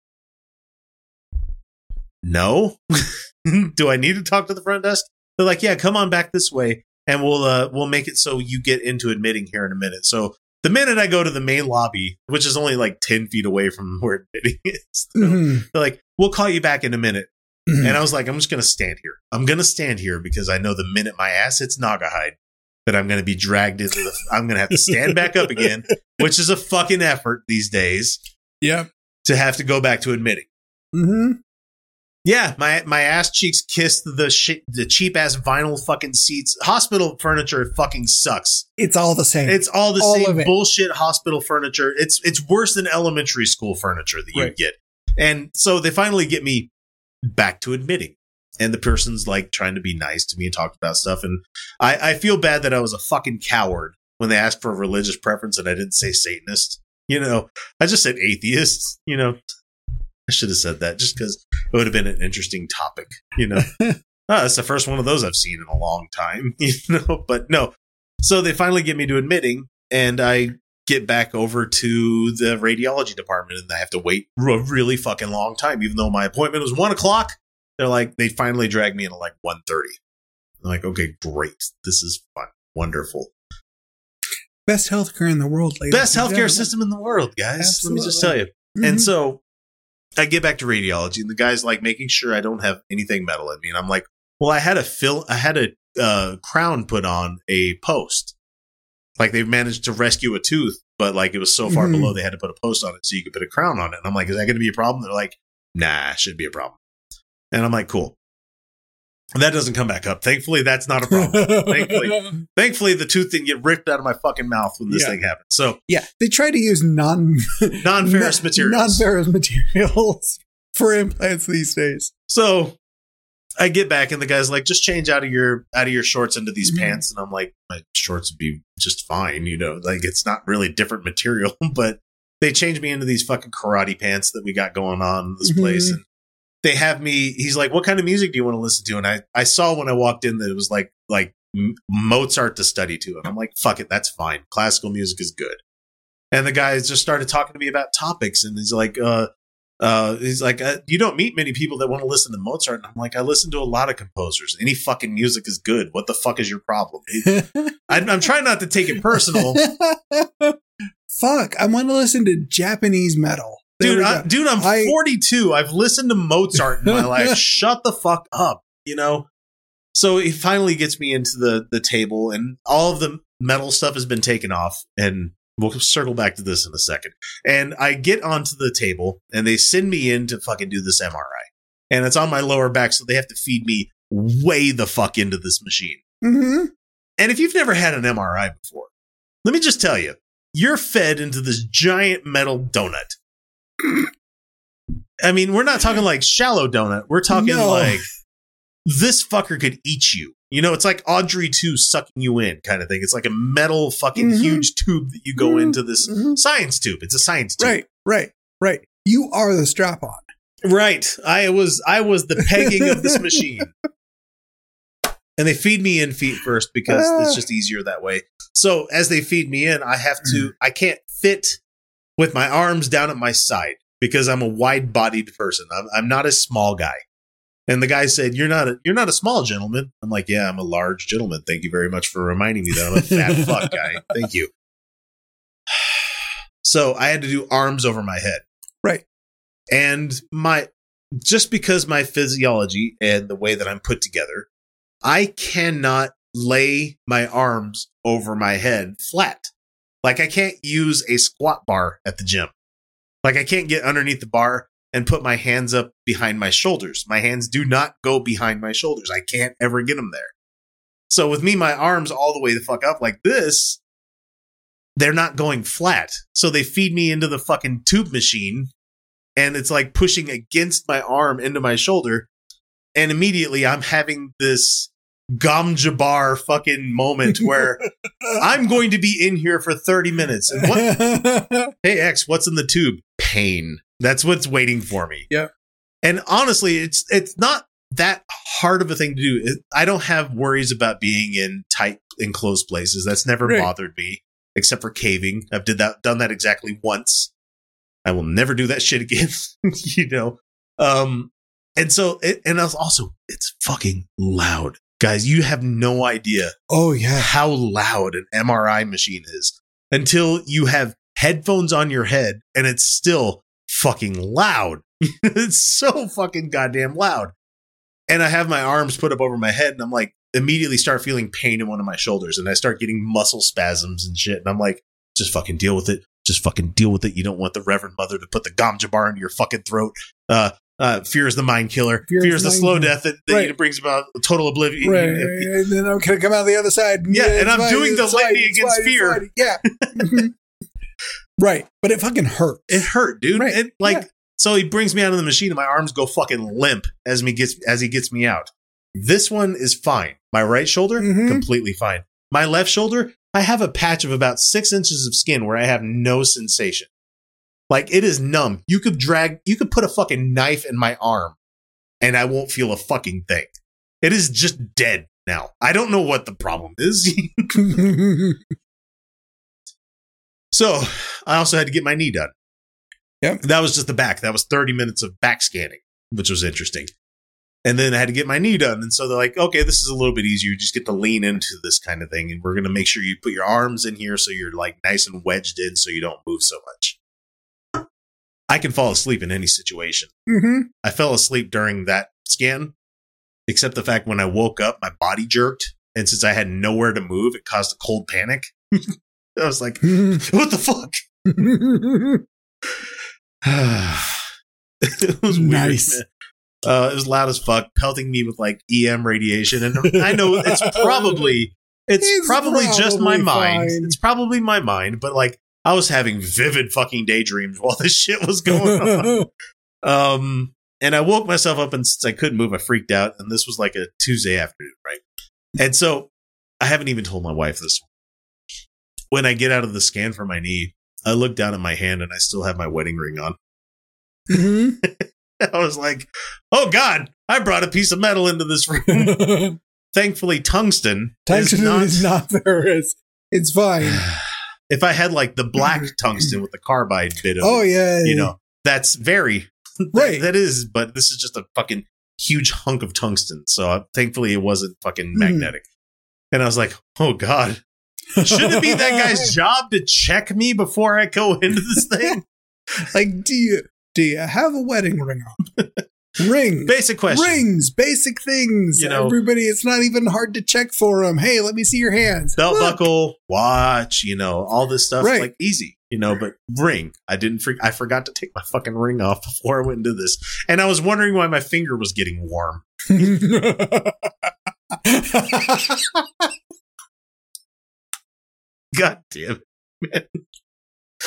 No. Do I need to talk to the front desk? They're like, yeah, come on back this way and we'll uh, we'll make it so you get into admitting here in a minute. So the minute I go to the main lobby, which is only like ten feet away from where admitting is, mm-hmm. They're like, we'll call you back in a minute. Mm-hmm. And I was like, I'm just going to stand here. I'm going to stand here because I know the minute my ass hits Naga hide that I'm going to be dragged into the, I'm going to have to stand back up again, which is a fucking effort these days. Yeah. To have to go back to admitting. Mm-hmm. Yeah. My, my ass cheeks kissed the shit, the cheap ass vinyl fucking seats. Hospital furniture fucking sucks. It's all the same. It's all the all same bullshit hospital furniture. It's, it's worse than elementary school furniture that you right. get. And so they finally get me back to admitting, and the person's like trying to be nice to me and talk about stuff, and I, I feel bad that I was a fucking coward when they asked for a religious preference and I didn't say Satanist. You know, I just said atheist. You know, I should have said that just because it would have been an interesting topic. You know, oh, that's the first one of those I've seen in a long time. You know, but no. So they finally get me to admitting, and I get back over to the radiology department and I have to wait a really fucking long time. Even though my appointment was one o'clock, they're like, they finally dragged me in at like one thirty. I'm like, okay, great. This is fun. Wonderful. Best healthcare in the world. Ladies Best healthcare gentlemen. system in the world, guys. Absolutely. Let me just tell you. Mm-hmm. And so I get back to radiology and the guy's like making sure I don't have anything metal in me. And I'm like, well, I had a fill. I had a uh, crown put on a post. Like they've managed to rescue a tooth, but like it was so far mm-hmm. below, they had to put a post on it so you could put a crown on it. And I'm like, is that going to be a problem? They're like, nah, it should be a problem. And I'm like, cool. And that doesn't come back up. Thankfully, that's not a problem. thankfully, thankfully, the tooth didn't get ripped out of my fucking mouth when this yeah. thing happened. So yeah, they try to use non non-ferrous materials, non-ferrous materials for implants these days. So I get back and the guy's like, just change out of your out of your shorts into these mm-hmm. pants. And I'm like, my shorts would be just fine. You know, like it's not really different material, but they changed me into these fucking karate pants that we got going on in this mm-hmm. place. And they have me. He's like, what kind of music do you want to listen to? And I, I saw when I walked in that it was like like Mozart to study to. And I'm like, fuck it. That's fine. Classical music is good. And the guy just started talking to me about topics. And he's like, uh. Uh, he's like, uh, you don't meet many people that want to listen to Mozart. And I'm like, I listen to a lot of composers. Any fucking music is good. What the fuck is your problem? I, I'm trying not to take it personal. Fuck. I want to listen to Japanese metal. There dude, I, dude, I'm I, forty-two. I've listened to Mozart in my life. Shut the fuck up. You know? So he finally gets me into the, the table and all of the metal stuff has been taken off, and we'll circle back to this in a second. And I get onto the table and they send me in to fucking do this M R I. And it's on my lower back, so they have to feed me way the fuck into this machine. Mm-hmm. And if you've never had an M R I before, let me just tell you, you're fed into this giant metal donut. I mean, we're not talking like shallow donut. We're talking no. like this fucker could eat you. You know, it's like Audrey two sucking you in kind of thing. It's like a metal fucking mm-hmm. huge tube that you go mm-hmm. into this mm-hmm. science tube. It's a science tube. Right, right, right. You are the strap on. Right. I was I was the pegging of this machine. And they feed me in feet first because ah. it's just easier that way. So as they feed me in, I have to mm. I can't fit with my arms down at my side because I'm a wide bodied person. I'm, I'm not a small guy. And the guy said, "You're not a, you're not a small gentleman." I'm like, "Yeah, I'm a large gentleman. Thank you very much for reminding me that I'm a fat fuck guy. Thank you." So I had to do arms over my head, right? And my just because my physiology and the way that I'm put together, I cannot lay my arms over my head flat. Like I can't use a squat bar at the gym. Like I can't get underneath the bar and put my hands up behind my shoulders. My hands do not go behind my shoulders. I can't ever get them there. So with me, my arms all the way the fuck up like this, they're not going flat. So they feed me into the fucking tube machine, and it's like pushing against my arm into my shoulder, and immediately I'm having this Gom Jabbar fucking moment where I'm going to be in here for thirty minutes. And what? Hey, X, what's in the tube? Pain. That's what's waiting for me. Yeah. And honestly, it's it's not that hard of a thing to do. It, I don't have worries about being in tight, enclosed places. That's never right. bothered me, except for caving. I've did that, done that exactly once. I will never do that shit again, you know? Um, and so, it, and also, it's fucking loud. Guys, you have no idea oh, yeah. how loud an M R I machine is until you have headphones on your head and it's still fucking loud. It's so fucking goddamn loud. And I have my arms put up over my head and I'm like immediately start feeling pain in one of my shoulders and I start getting muscle spasms and shit. And I'm like, just fucking deal with it. Just fucking deal with it. You don't want the Reverend Mother to put the Gom Jabbar into your fucking throat. Uh, uh, fear is the mind killer. Fear, fear is the slow death that, that right. brings about total oblivion. Right. And then I'm going to come out the other side. And yeah. yeah and I'm fine, doing the litany against fine, fear. Yeah. Right, but it fucking hurt. It hurt, dude. Right. It, like yeah. so, he brings me out of the machine, and my arms go fucking limp as me gets as he gets me out. This one is fine. My right shoulder, mm-hmm. completely fine. My left shoulder, I have a patch of about six inches of skin where I have no sensation. Like it is numb. You could drag, you could put a fucking knife in my arm, and I won't feel a fucking thing. It is just dead now. I don't know what the problem is. So I also had to get my knee done. Yeah, that was just the back. That was thirty minutes of back scanning, which was interesting. And then I had to get my knee done. And so they're like, okay, this is a little bit easier. You just get to lean into this kind of thing. And we're going to make sure you put your arms in here so you're like nice and wedged in so you don't move so much. I can fall asleep in any situation. Mm-hmm. I fell asleep during that scan, except the fact when I woke up, my body jerked. And since I had nowhere to move, it caused a cold panic. I was like, what the fuck? It was weird. Nice. Man. Uh, it was loud as fuck, pelting me with like E M radiation. And I know it's probably, it's, it's probably, probably just my fine. mind. It's probably my mind, but like I was having vivid fucking daydreams while this shit was going on. um, and I woke myself up and since I couldn't move, I freaked out. And this was like a Tuesday afternoon, right? And so I haven't even told my wife this one. When I get out of the scan for my knee, I look down at my hand and I still have my wedding ring on. Mm-hmm. I was like, oh, God, I brought a piece of metal into this room. Thankfully, tungsten. Tungsten is not, is not ferrous. It's fine. If I had like the black tungsten with the carbide bit of oh, yeah, it, you know, that's very right. That, that is. But this is just a fucking huge hunk of tungsten. So uh, thankfully, it wasn't fucking magnetic. Mm. And I was like, oh, God. Should it be that guy's job to check me before I go into this thing? Like, do you do you have a wedding ring on? Ring. Basic question. Rings. Basic things. You know, everybody, it's not even hard to check for them. Hey, let me see your hands. Belt Look. buckle, watch, you know, all this stuff. Right. Like, easy, you know, but ring. I didn't. Freak, I forgot to take my fucking ring off before I went into this. And I was wondering why my finger was getting warm. God damn it,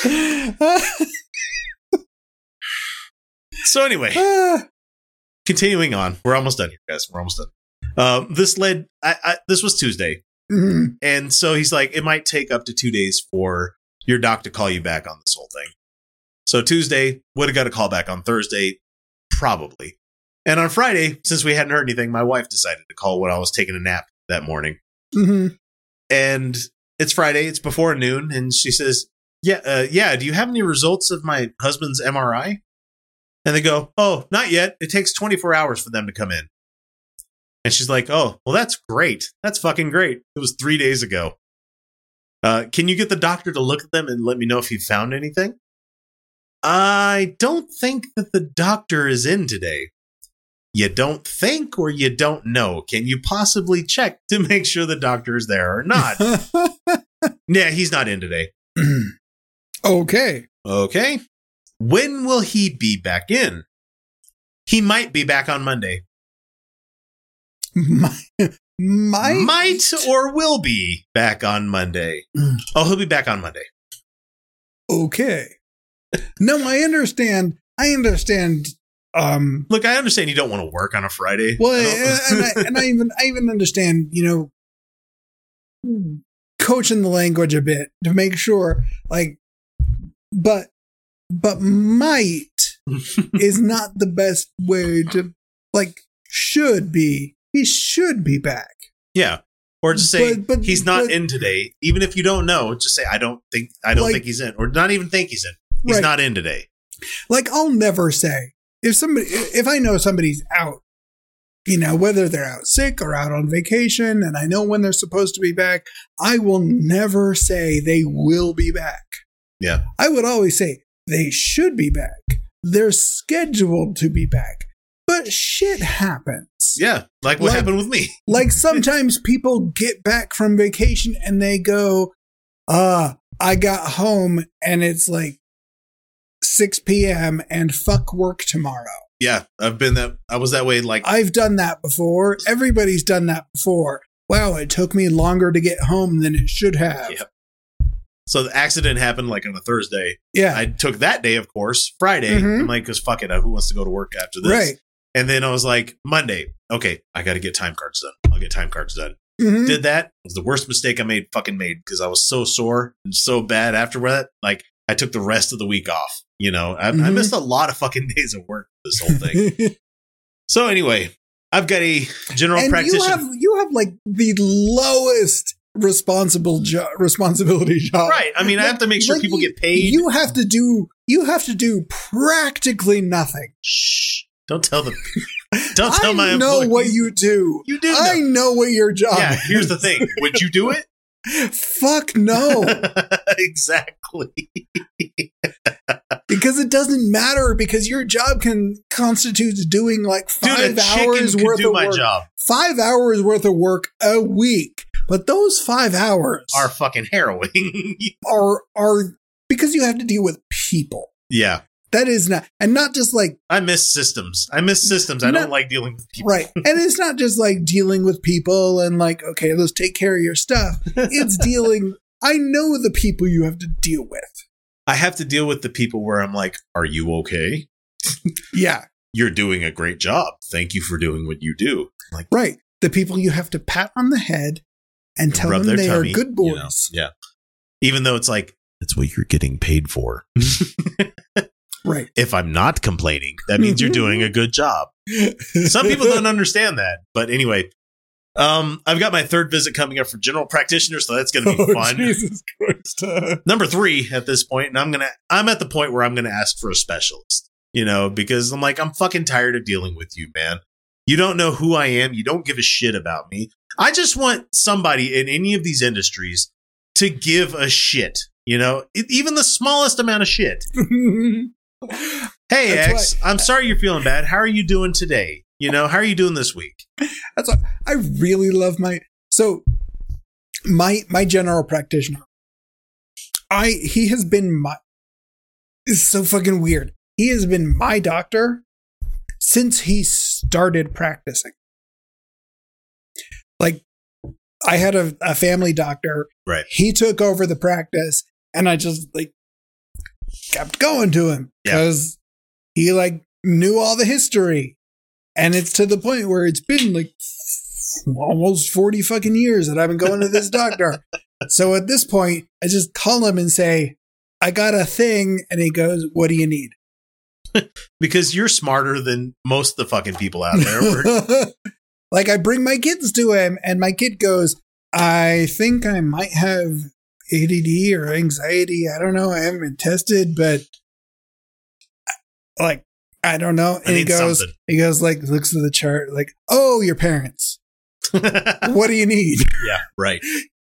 man. So anyway, uh, continuing on, we're almost done here, guys. We're almost done. Uh, this led. I, I this was Tuesday, mm-hmm. and so he's like, it might take up to two days for your doc to call you back on this whole thing. So Tuesday would have got a call back on Thursday, probably. And on Friday, since we hadn't heard anything, my wife decided to call when I was taking a nap that morning. Mm-hmm. And it's Friday. It's before noon. And she says, yeah, uh, yeah. Do you have any results of my husband's M R I? And they go, oh, not yet. It takes twenty-four hours for them to come in. And she's like, oh, well, that's great. That's fucking great. It was three days ago. Uh, can you get the doctor to look at them and let me know if you found anything? I don't think that the doctor is in today. You don't think or you don't know. Can you possibly check to make sure the doctor is there or not? Yeah, he's not in today. Okay. Okay. When will he be back in? He might be back on Monday. might. Might or will be back on Monday. Oh, he'll be back on Monday. Okay. No, I understand. I understand. Um, Look, I understand you don't want to work on a Friday. Well, and, I, and I even I even understand, you know, coaching the language a bit to make sure, like, but but might is not the best way to, like, should be. He should be back. Yeah. Or just say but, but, he's not but, in today. Even if you don't know, just say I don't think I don't like, think he's in, or not even think he's in. He's right. Not in today. Like, I'll never say. If somebody, if I know somebody's out, you know, whether they're out sick or out on vacation, and I know when they're supposed to be back, I will never say they will be back. Yeah. I would always say they should be back. They're scheduled to be back. But shit happens. Yeah. Like what like, happened with me. Like sometimes people get back from vacation and they go, uh, I got home and it's like six p.m. and fuck work tomorrow. Yeah, I've been that. I was that way. Like I've done that before. Everybody's done that before. Wow, it took me longer to get home than it should have. Yep. So the accident happened like on a Thursday. Yeah, I took that day, of course, Friday. Mm-hmm. I'm like, cause fuck it, who wants to go to work after this? Right. And then I was like, Monday. Okay, I got to get time cards done. I'll get time cards done. Mm-hmm. Did that. It was the worst mistake I made. Fucking made because I was so sore and so bad after that. Like I took the rest of the week off. You know, I, mm-hmm. I missed a lot of fucking days of work. This whole thing. So anyway, I've got a general and practitioner. You have, you have like the lowest responsible jo- responsibility job, right? I mean, like, I have to make sure like people you, get paid. You have to do. You have to do practically nothing. Shh! Don't tell them. Don't tell I my. I know employees. What you do. You do. Know. I know what your job. Yeah. Is. Here's the thing. Would you do it? Fuck no. Exactly. Because it doesn't matter because your job can constitute doing like five Dude, hours worth do of my work. Job. Five hours worth of work a week. But those five hours are fucking harrowing. are are because you have to deal with people. Yeah. That is not and not just like I miss systems. I miss systems. I not, don't like dealing with people. Right. And it's not just like dealing with people and like, okay, let's take care of your stuff. It's dealing I know the people you have to deal with. I have to deal with the people where I'm like, are you okay? Yeah. You're doing a great job. Thank you for doing what you do. Like, right. The people you have to pat on the head and tell them they tummy, are good boys. You know? Yeah. Even though it's like, that's what you're getting paid for. Right. If I'm not complaining, that means you're doing a good job. Some people don't understand that. But anyway, um, I've got my third visit coming up for general practitioners, so that's going to be oh, fun. Jesus Christ. Number three at this point, and I'm gonna, I'm at the point where I'm gonna ask for a specialist, you know, because I'm like, I'm fucking tired of dealing with you, man. You don't know who I am. You don't give a shit about me. I just want somebody in any of these industries to give a shit, you know, it, even the smallest amount of shit. Hey, X, I'm sorry you're feeling bad. How are you doing today? You know, how are you doing this week? That's what, I really love my so my my general practitioner. I he has been my it's so fucking weird. He has been my doctor since he started practicing. Like I had a, a family doctor. Right. He took over the practice and I just like kept going to him because yeah. he like knew all the history. And it's to the point where it's been like almost forty fucking years that I've been going to this doctor. So at this point, I just call him and say, I got a thing. And he goes, what do you need? Because you're smarter than most of the fucking people out there. Like, I bring my kids to him and my kid goes, I think I might have A D D or anxiety. I don't know. I haven't been tested, but like, I don't know. And he goes, something. he goes like, looks at the chart like, oh, your parents. What do you need? Yeah, right.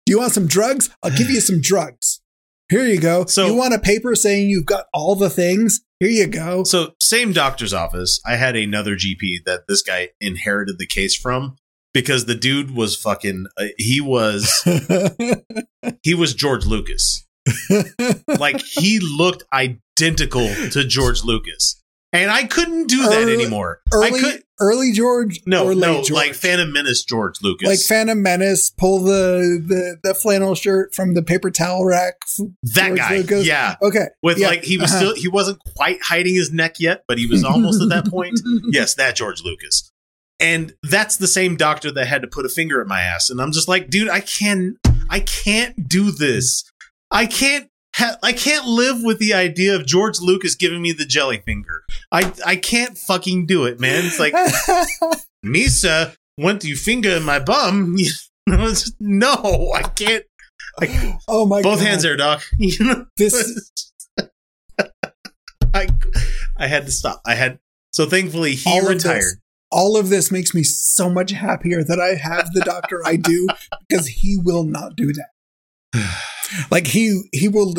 Do you want some drugs? I'll give you some drugs. Here you go. So you want a paper saying you've got all the things? Here you go. So same doctor's office. I had another G P that this guy inherited the case from because the dude was fucking, uh, he was, he was George Lucas. Like he looked identical to George Lucas. And I couldn't do that early, anymore. Early, I could, early George, no, or late no, George. Like Phantom Menace, George Lucas, like Phantom Menace. Pull the the, the flannel shirt from the paper towel rack. That George guy, Lucas. yeah, okay, with yeah. like he was uh-huh. still he wasn't quite hiding his neck yet, but he was almost at that point. Yes, that George Lucas, and that's the same doctor that had to put a finger in my ass, and I'm just like, dude, I can, I can't do this, I can't. I can't live with the idea of George Lucas giving me the jelly finger. I, I can't fucking do it, man. It's like, Misa, went your finger in my bum. No, I can't. I, oh my both God. hands there, doc. This I I had to stop. I had so thankfully he all retired. Of this, all of this makes me so much happier that I have the doctor I do because he will not do that. Like he, he will,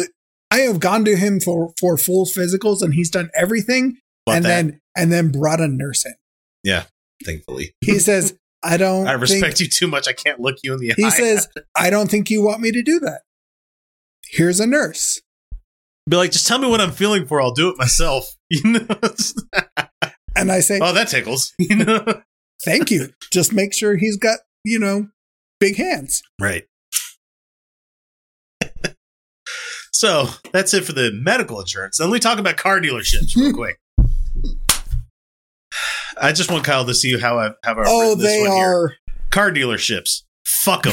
I have gone to him for, for full physicals and he's done everything About and that. then, and then brought a nurse in. Yeah. Thankfully. He says, I don't, I respect think, you too much. I can't look you in the he eye. He says, I don't think you want me to do that. Here's a nurse. Be like, just tell me what I'm feeling for. I'll do it myself. You know? And I say, oh, that tickles. You know, thank you. Just make sure he's got, you know, big hands. Right. So that's it for the medical insurance. Then we talk about car dealerships real quick. I just want Kyle to see how I have our. Oh, this they one are here. Car dealerships. Fuck them.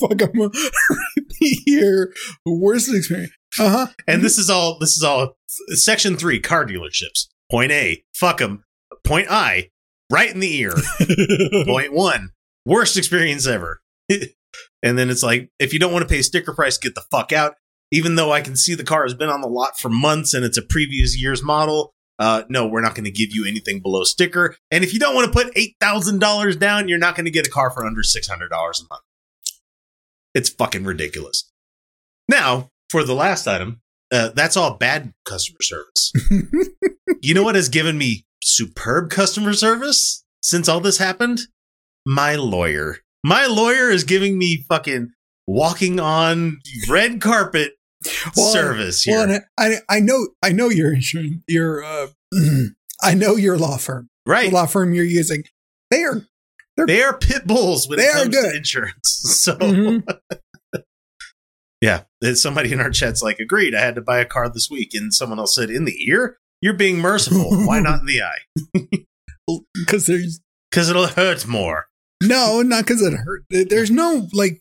Fuck them. Right here, worst experience. Uh huh. And this is all. This is all. Section three, car dealerships. Point A, fuck them. Point I, right in the ear. Point one, worst experience ever. And then it's like, if you don't want to pay sticker price, get the fuck out. Even though I can see the car has been on the lot for months and it's a previous year's model, uh, no, we're not going to give you anything below sticker. And if you don't want to put eight thousand dollars down, you're not going to get a car for under six hundred dollars a month. It's fucking ridiculous. Now, for the last item, uh, that's all bad customer service. You know what has given me superb customer service since all this happened? My lawyer. My lawyer is giving me fucking walking on red carpet well, service here. Well, I I know I know your insurance your uh, I know your law firm. Right. The law firm you're using. They are they're they are pit bulls when it comes to insurance. So mm-hmm. Yeah. Somebody in our chat's like, agreed, I had to buy a car this week, and someone else said, in the ear? You're being merciful. Why not in the eye? Because there's because it'll hurt more. No, not because it hurt. There's no like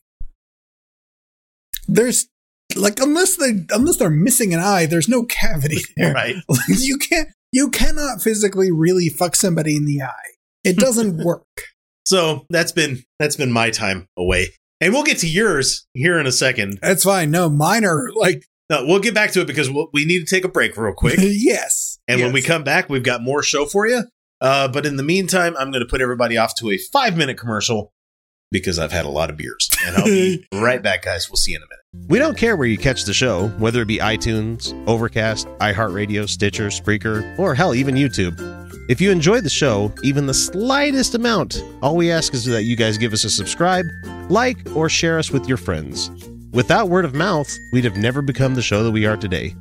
There's like unless they unless they're missing an eye, there's no cavity there. Right. Like, you can't you cannot physically really fuck somebody in the eye. It doesn't work. So that's been that's been my time away. And we'll get to yours here in a second. That's fine. No, mine are like no, we'll get back to it because we'll, we need to take a break real quick. Yes. And yes. When we come back, we've got more show for you. Uh, but in the meantime, I'm going to put everybody off to a five minute commercial. Because I've had a lot of beers. And I'll be right back, guys. We'll see you in a minute. We don't care where you catch the show, whether it be iTunes, Overcast, iHeartRadio, Stitcher, Spreaker, or hell, even YouTube. If you enjoy the show, even the slightest amount, all we ask is that you guys give us a subscribe, like, or share us with your friends. Without word of mouth, we'd have never become the show that we are today.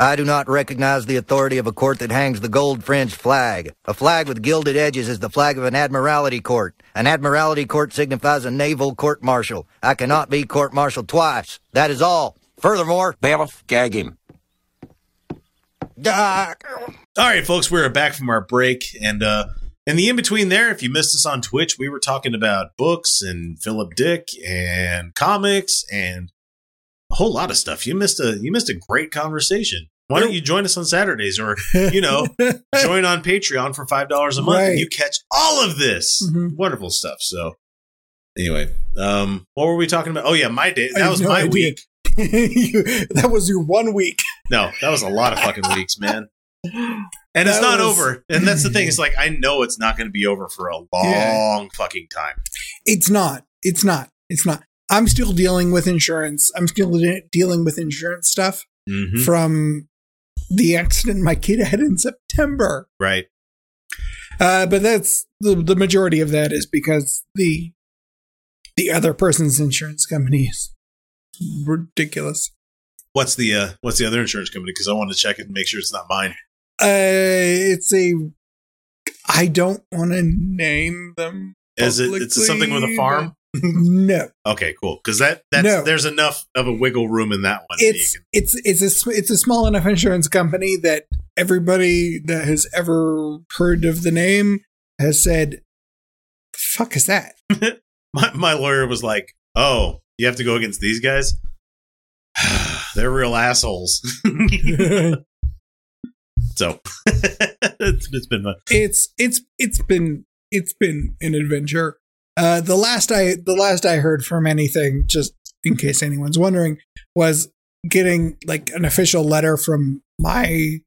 I do not recognize the authority of a court that hangs the gold French flag. A flag with gilded edges is the flag of an admiralty court. An admiralty court signifies a naval court-martial. I cannot be court-martialed twice. That is all. Furthermore, bailiff, gag him. Ah. All right, folks, we're back from our break. And uh, in the in-between there, if you missed us on Twitch, we were talking about books and Philip Dick and comics and a whole lot of stuff. You missed a you missed a great conversation. Why don't you join us on Saturdays or, you know, join on Patreon for five dollars a month right. and you catch all of this mm-hmm. wonderful stuff. So anyway, um, what were we talking about? Oh, yeah, my day. That I was no my idea. week. That was your one week. No, that was a lot of fucking weeks, man. And that it's not was... over. And that's the thing. It's like, I know it's not going to be over for a long yeah. fucking time. It's not. It's not. It's not. I'm still dealing with insurance. I'm still de- dealing with insurance stuff mm-hmm. from the accident my kid had in September. Right. Uh, but that's the, the majority of that is because the the other person's insurance company is ridiculous. What's the uh, what's the other insurance company? Because I want to check it and make sure it's not mine. Uh, it's a. I don't want to name them. Is it? It's something with a farm. No. Okay. Cool. Because that that's, no. there's enough of a wiggle room in that one. It's that you can- it's it's a it's a small enough insurance company that everybody that has ever heard of the name has said, "The fuck is that?" my my lawyer was like, "Oh, you have to go against these guys. They're real assholes." So it's, it's been fun. It's it's it's been it's been an adventure. Uh, the last I the last I heard from anything, just in case anyone's wondering, was getting like an official letter from my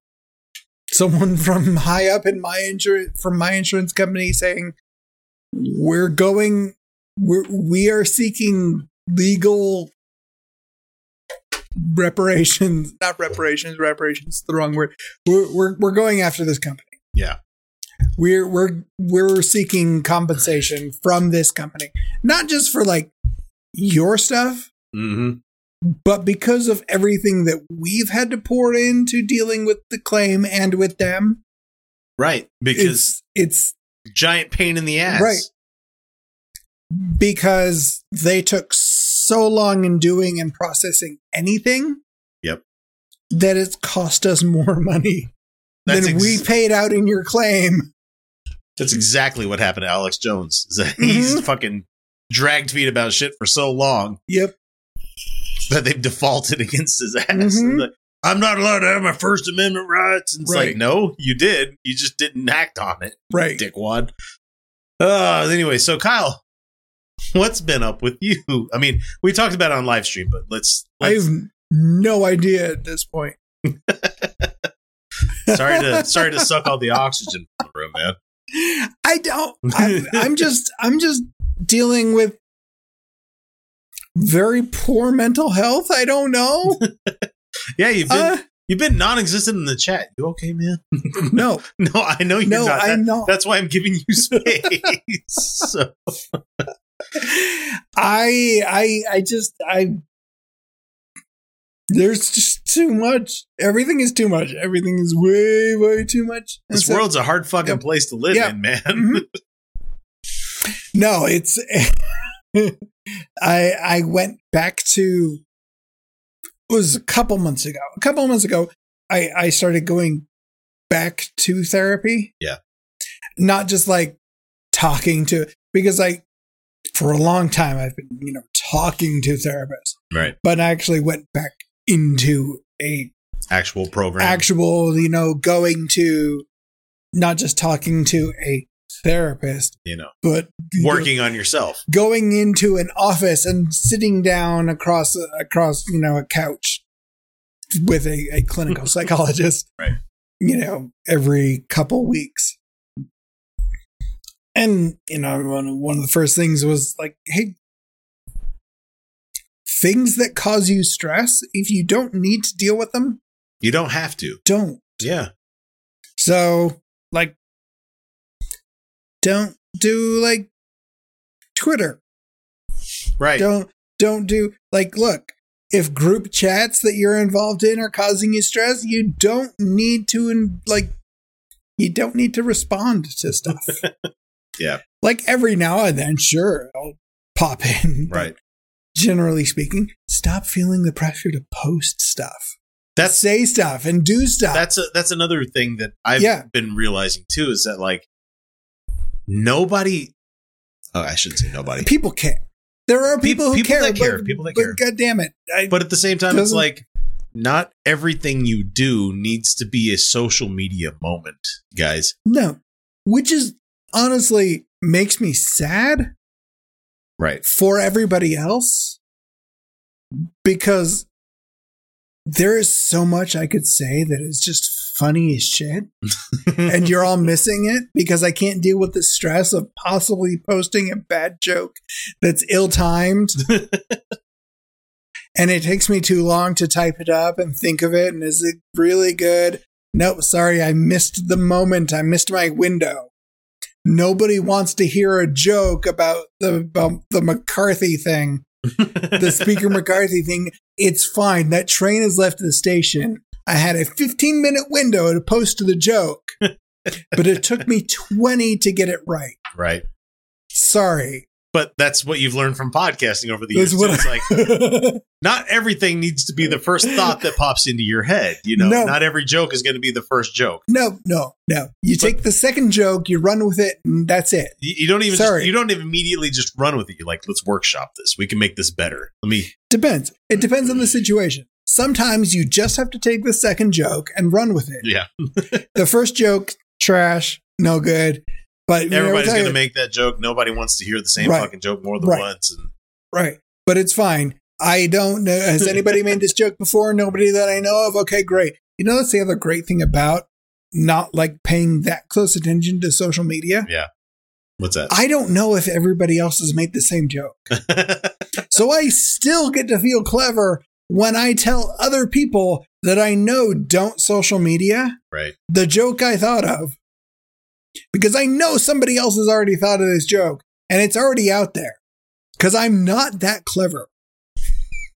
someone from high up in my insurance from my insurance company saying we're going we're, we are seeking legal reparations, not reparations, reparations is the wrong word. We're we're we're going after this company. Yeah. We're we're we're seeking compensation from this company, not just for like your stuff, mm-hmm. but because of everything that we've had to pour into dealing with the claim and with them. Right, because it's, it's giant pain in the ass. Right, because they took so long in doing and processing anything. Yep, that it's cost us more money. That's than ex- we paid out in your claim. That's exactly what happened to Alex Jones. He's mm-hmm. fucking dragged feet about shit for so long. Yep. That they've defaulted against his ass. Mm-hmm. Like, I'm not allowed to have my First Amendment rights. And it's right. like, no, you did. You just didn't act on it. Right. Dickwad. Uh, anyway, so Kyle, what's been up with you? I mean, we talked about it on live stream, but let's. let's- I have no idea at this point. Sorry to sorry to suck all the oxygen from the room, man. I don't. I'm, I'm just I'm just dealing with very poor mental health. I don't know. Yeah, you've been uh, you've been non-existent in the chat. You okay, man? No, no, I know you're no, not. That, I'm not. That's why I'm giving you space. So. I I I just I. There's just too much. Everything is too much. Everything is way, way too much. And this so, world's a hard fucking yeah. place to live yeah. in, man. Mm-hmm. No, it's. I I went back to. It was a couple months ago. A couple months ago, I I started going back to therapy. Yeah. Not just like talking to because I. For a long time, I've been you know talking to therapists, right? But I actually went back into a actual program, actual you know going to not just talking to a therapist, you know, but working you know, on yourself, going into an office and sitting down across across you know a couch with a, a clinical psychologist, right? You know, every couple weeks. And, you know, one of the first things was like, hey, things that cause you stress, if you don't need to deal with them. You don't have to. Don't. Yeah. So, like, don't do, like, Twitter. Right. Don't, don't do, like, look, if group chats that you're involved in are causing you stress, you don't need to, like, you don't need to respond to stuff. Yeah. Like every now and then, sure, I'll pop in. Right. Generally speaking, stop feeling the pressure to post stuff. that's, say stuff and do stuff. That's a, that's another thing that I've yeah. been realizing too, is that like nobody. Oh, I shouldn't say nobody. People care. There are people, people who people care, that care. But, people that but care. God damn it! I, but at the same time, it's like not everything you do needs to be a social media moment, guys. No, which is honestly makes me sad. Right. For everybody else, because there is so much I could say that is just funny as shit, and you're all missing it because I can't deal with the stress of possibly posting a bad joke that's ill-timed, and it takes me too long to type it up and think of it, and is it really good? Nope, sorry, I missed the moment. I missed my window. Nobody wants to hear a joke about the about the McCarthy thing, the Speaker McCarthy thing. It's fine. That train has left the station. I had a fifteen-minute window to post the joke, but it took me twenty to get it right. Right. Sorry. But that's what you've learned from podcasting over the years. So it's like not everything needs to be the first thought that pops into your head. You know, no. Not every joke is going to be the first joke. No, no, no. You but take the second joke, you run with it, and that's it. You, you don't even. Sorry. Just, you don't even immediately just run with it. You're like, let's workshop this. We can make this better. Let me. Depends. It depends on the situation. Sometimes you just have to take the second joke and run with it. Yeah. The first joke, trash, no good. But everybody's going to make that joke. Nobody wants to hear the same right. fucking joke more than right. once. And- right. But it's fine. I don't know. Has anybody made this joke before? Nobody that I know of. Okay, great. You know, that's the other great thing about not like paying that close attention to social media. Yeah. What's that? I don't know if everybody else has made the same joke. So I still get to feel clever when I tell other people that I know don't social media. Right. The joke I thought of. Because I know somebody else has already thought of this joke, and it's already out there. Because I'm not that clever.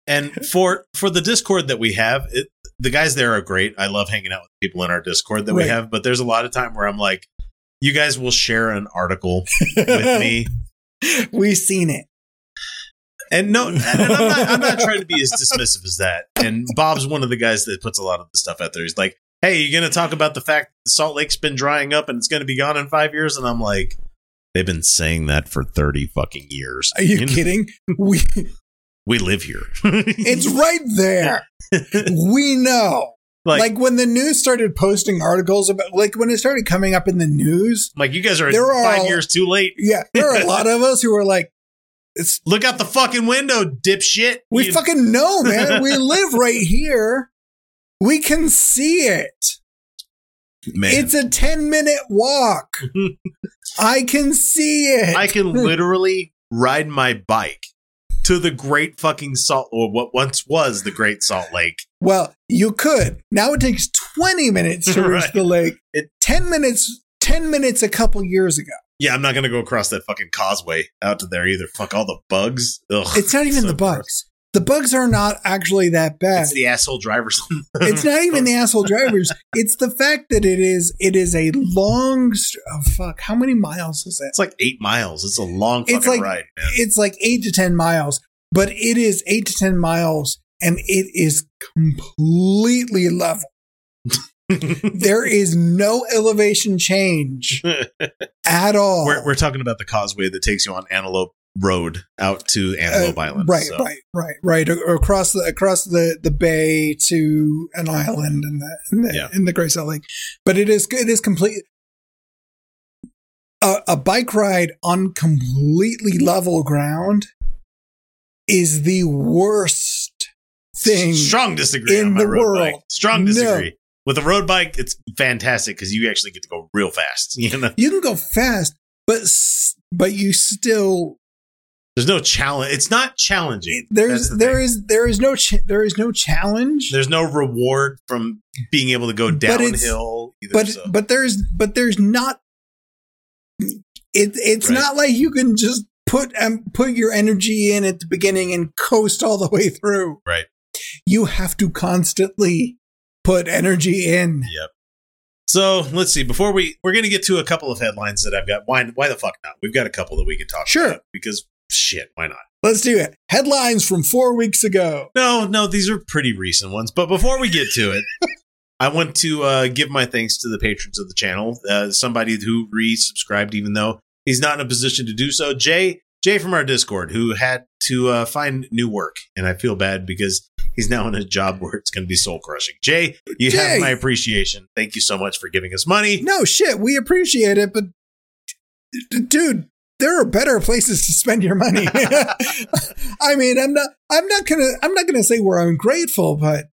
And for for the Discord that we have, it, the guys there are great. I love hanging out with people in our Discord that right. we have. But there's a lot of time where I'm like, you guys will share an article with me. We've seen it. And no, and I'm, not, I'm not trying to be as dismissive as that. And Bob's one of the guys that puts a lot of the stuff out there. He's like, hey, you're going to talk about the fact that Salt Lake's been drying up and it's going to be gone in five years? And I'm like, they've been saying that for thirty fucking years. Are you, you know? kidding? We we live here. It's right there. We know. Like, like when the news started posting articles about, like when it started coming up in the news. Like you guys are, there are five a, years too late. Yeah. There are a lot of us who are like, it's, look out the fucking window, dipshit. We you, fucking know, man. We live right here. We can see it. Man. It's a ten-minute walk. I can see it. I can literally ride my bike to the great fucking Salt, or what once was the Great Salt Lake. Well, you could. Now it takes twenty minutes to right. reach the lake. It, ten minutes. Ten minutes a couple years ago. Yeah, I'm not going to go across that fucking causeway out to there either. Fuck all the bugs. Ugh, it's not even so the gross. bugs. The bugs are not actually that bad. It's the asshole drivers. It's not even the asshole drivers. It's the fact that it is it is a long st- oh fuck. How many miles is that? It's like eight miles. It's a long fucking it's like, ride, man. It's like eight to ten miles, but it is eight to ten miles and it is completely level. There is no elevation change at all. We're we're talking about the causeway that takes you on Antelope Road out to Antelope uh, Island. Right, so. right, right, right. Or across the across the, the bay to an island in the in the, yeah. in the Great Salt Lake. But it is it is complete a, a bike ride on completely level ground is the worst thing. Strong disagree in on my the road world. Bike. Strong disagree. No. With a road bike, it's fantastic because you actually get to go real fast. You know, you can go fast, but but you still. There's no challenge. It's not challenging. There's the there thing. is there is no ch- there is no challenge. There's no reward from being able to go downhill. But either, but, so. but there's but there's not. It it's right. not like you can just put um, put your energy in at the beginning and coast all the way through. Right. You have to constantly put energy in. Yep. So let's see. Before we we're gonna get to a couple of headlines that I've got. Why why the fuck not? We've got a couple that we can talk sure. about because. Shit, why not? Let's do it. Headlines from four weeks ago. No, no, these are pretty recent ones. But before we get to it, I want to uh, give my thanks to the patrons of the channel. Uh, somebody who resubscribed, even though he's not in a position to do so. Jay, Jay from our Discord, who had to uh, find new work. And I feel bad because he's now in a job where it's going to be soul crushing. Jay, you Jay. have my appreciation. Thank you so much for giving us money. No shit. We appreciate it. But dude, there are better places to spend your money. I mean, I'm not, I'm not gonna, I'm not gonna say we're ungrateful, but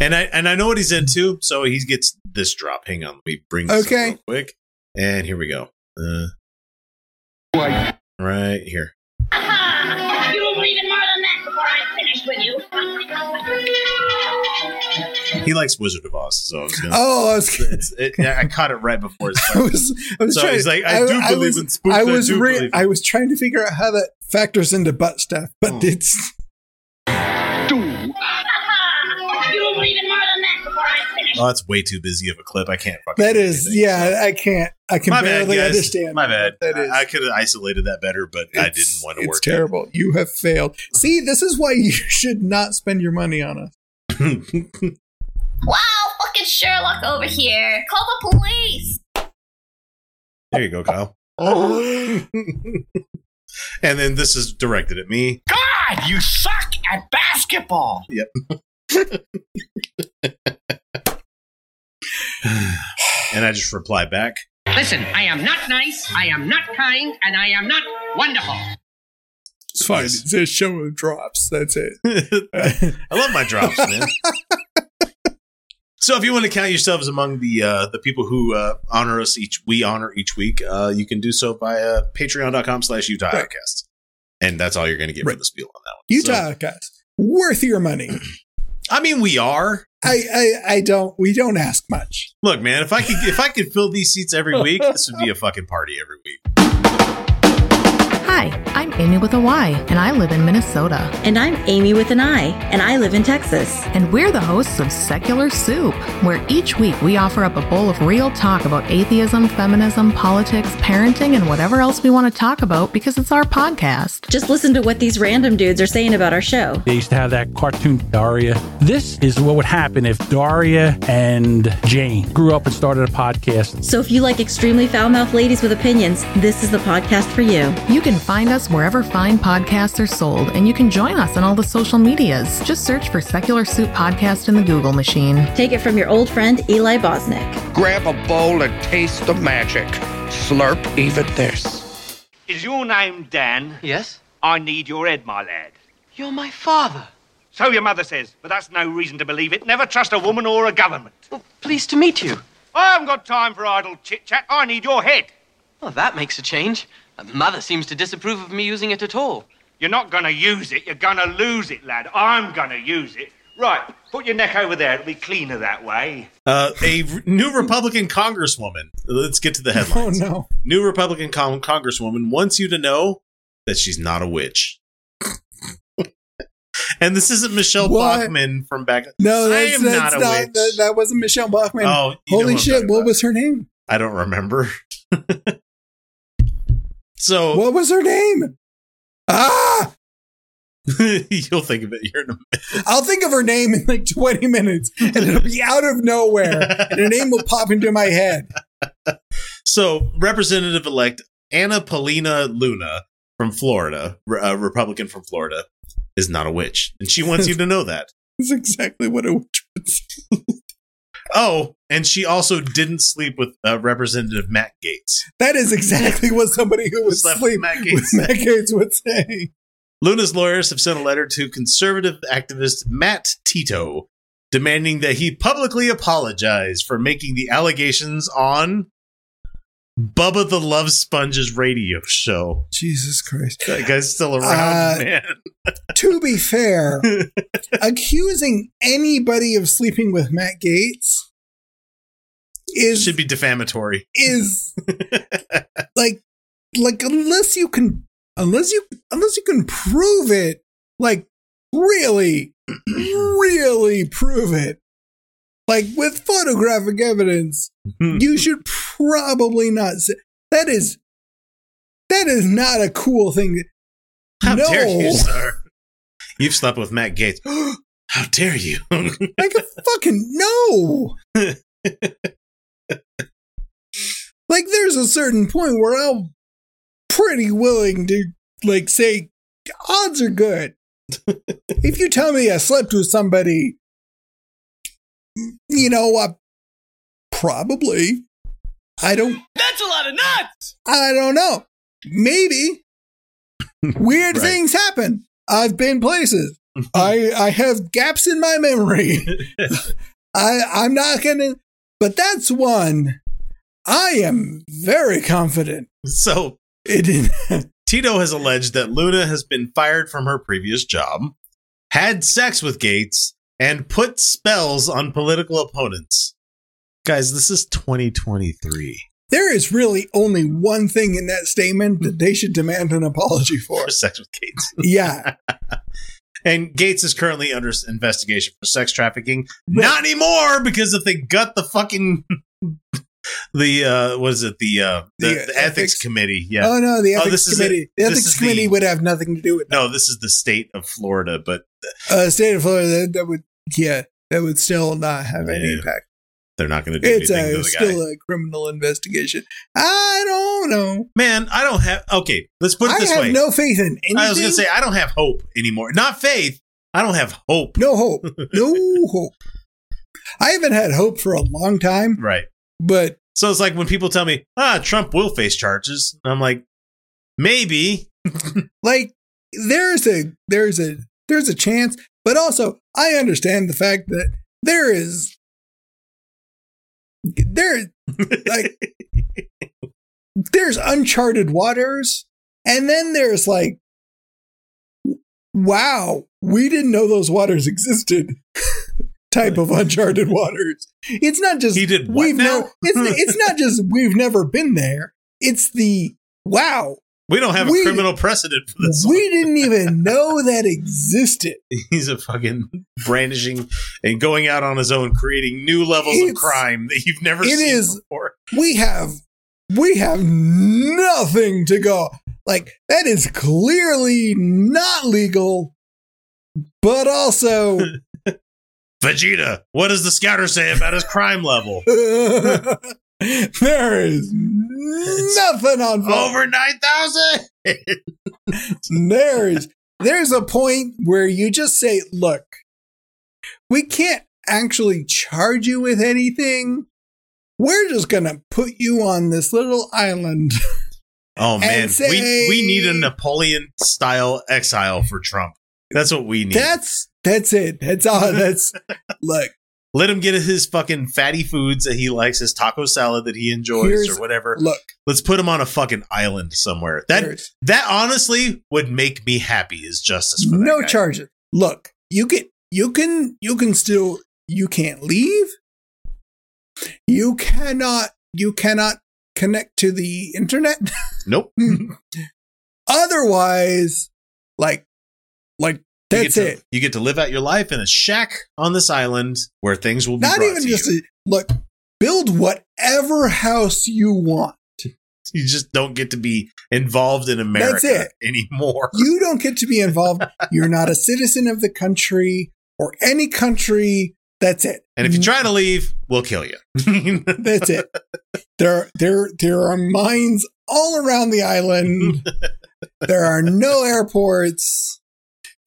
and I and I know what he's into, so he gets this drop. Hang on, let me bring this okay. up real quick, and here we go. Uh, right here. Aha! You will believe in more than that before I'm finished with you. He likes Wizard of Oz, so I was gonna. Oh, I was. It's, it, I caught it right before. His I was. I was so trying. He's like, I, I do I believe was, in spooks. I was. I, do re- believe I was trying to figure out how that factors into butt stuff, but oh. it's. Oh, that's way too busy of a clip. I can't fucking. That is, anything, yeah, so. I can't. I can My barely bad, understand. My bad. That is. I could have isolated that better, but it's, I didn't want to it's work. It's terrible. It. You have failed. See, this is why you should not spend your money on us. Wow, fucking Sherlock over here. Call the police. There you go, Kyle. Oh. And then this is directed at me. God, you suck at basketball. Yep. And I just reply back. Listen, I am not nice, I am not kind, and I am not wonderful. It's fine. It's a show of drops. That's it. I love my drops, man. So if you want to count yourselves among the uh, the people who uh, honor us each, we honor each week, uh, you can do so by uh, patreon.com slash Utah Outcast. And that's all you're going to get right. for this spiel on that one. Utah Outcast. So. Worth your money. I mean, we are. I, I, I don't. We don't ask much. Look, man. If I could, if I could fill these seats every week, this would be a fucking party every week. Hi, I'm Amy with a Y, and I live in Minnesota. And I'm Amy with an I, and I live in Texas. And we're the hosts of Secular Soup, where each week we offer up a bowl of real talk about atheism, feminism, politics, parenting, and whatever else we want to talk about because it's our podcast. Just listen to what these random dudes are saying about our show. They used to have that cartoon Daria. This is what would happen if Daria and Jane grew up and started a podcast. So if you like extremely foul-mouthed ladies with opinions, this is the podcast for you. You can find us wherever fine podcasts are sold, and you can join us on all the social medias. Just search for Secular Soup Podcast in the Google machine. Take it from your old friend, Eli Bosnick. Grab a bowl and taste the magic. Slurp even this. Is your name Dan? Yes. I need your head, my lad. You're my father. So your mother says, but that's no reason to believe it. Never trust a woman or a government. Well, pleased to meet you. I haven't got time for idle chit-chat. I need your head. Well, that makes a change. Mother seems to disapprove of me using it at all. You're not going to use it. You're going to lose it, lad. I'm going to use it. Right. Put your neck over there. It'll be cleaner that way. Uh, a re- new Republican congresswoman. Let's get to the headlines. Oh, no. New Republican con- congresswoman wants you to know that she's not a witch. And this isn't Michelle what? Bachmann from back. No, that's, I am that's not a not, witch. That, that wasn't Michelle Bachmann. Oh, holy shit. What was her name? I don't remember. So what was her name? Ah, you'll think of it here in a minute. I'll think of her name in like twenty minutes, and it'll be out of nowhere, and her name will pop into my head. So, Representative-elect Anna Paulina Luna from Florida, a Republican from Florida, is not a witch, and she wants you to know that. That's exactly what a witch would say. Oh, and she also didn't sleep with uh, Representative Matt Gaetz. That is exactly what somebody who was sleeping with Matt Gaetz would say. Luna's lawyers have sent a letter to conservative activist Matt Tito, demanding that he publicly apologize for making the allegations on Bubba the Love Sponge's radio show. Jesus Christ. That guy's still around, uh, man. To be fair, accusing anybody of sleeping with Matt Gaetz is... should be defamatory. Is... like, like, unless you can... Unless you, unless you can prove it, like, really, really prove it, like, with photographic evidence, you should probably not say... That is... That is not a cool thing. How no. dare you, sir? You've slept with Matt Gaetz. How dare you? Like a fucking no. Like, there's a certain point where I'm pretty willing to, like, say odds are good. If you tell me I slept with somebody, you know, I probably, I don't. That's a lot of nuts! I don't know. Maybe. Weird right. things happen. I've been places. I, I have gaps in my memory. I, I'm not gonna, but that's one I am very confident. So it, Tito has alleged that Luna has been fired from her previous job, had sex with Gaetz, and put spells on political opponents. Guys, this is twenty twenty-three. There is really only one thing in that statement that they should demand an apology for. For sex with Gaetz. Yeah. And Gaetz is currently under investigation for sex trafficking. But not anymore, because if they gut the fucking, the, uh, what is it, the, uh, the, the, the ethics, ethics committee. Yeah. Oh, no, the ethics oh, this committee. Is the ethics committee the, would have nothing to do with that. No, this is the state of Florida, but. Uh, state of Florida, that, that would, yeah, that would still not have any yeah. impact. They're not going to do it's anything a, to the guy. It's still a criminal investigation. I don't know. Man, I don't have... Okay, let's put it this way. I have no faith in anything. I was going to say, I don't have hope anymore. Not faith. I don't have hope. No hope. No hope. I haven't had hope for a long time. Right. But... So it's like when people tell me, ah, Trump will face charges. I'm like, maybe. Like, there's a, there's a, there's a chance. But also, I understand the fact that there is... There, like, there's uncharted waters, and then there's like, wow, we didn't know those waters existed. Type of uncharted waters. It's not just he did what we've now. No, it's it's not just we've never been there. It's the wow. We don't have we, a criminal precedent for this. We didn't even know that existed. He's a fucking brandishing and going out on his own, creating new levels it's, of crime that you've never it seen is, before. We have, we have nothing to go. Like, that is clearly not legal, but also... Vegeta, what does the scouter say about his crime level? There is nothing on fire. Over nine thousand. There's there's a point where you just say, look, we can't actually charge you with anything. We're just going to put you on this little island. Oh, man, say, we, we need a Napoleon style exile for Trump. That's what we need. That's that's it. That's all. That's look. Let him get his fucking fatty foods that he likes, his taco salad that he enjoys, Here's, or whatever. Look, let's put him on a fucking island somewhere. That Here's, that honestly would make me happy. Is justice for that no guy. Charges. Look, you can you can you can still you can't leave. You cannot you cannot connect to the internet. Nope. Otherwise, like like. That's you to, it. You get to live out your life in a shack on this island where things will be not even just a, look. Build whatever house you want. You just don't get to be involved in America That's it. anymore. You don't get to be involved. You're not a citizen of the country or any country. That's it. And if you try to leave, we'll kill you. That's it. There, there, there are mines all around the island. There are no airports.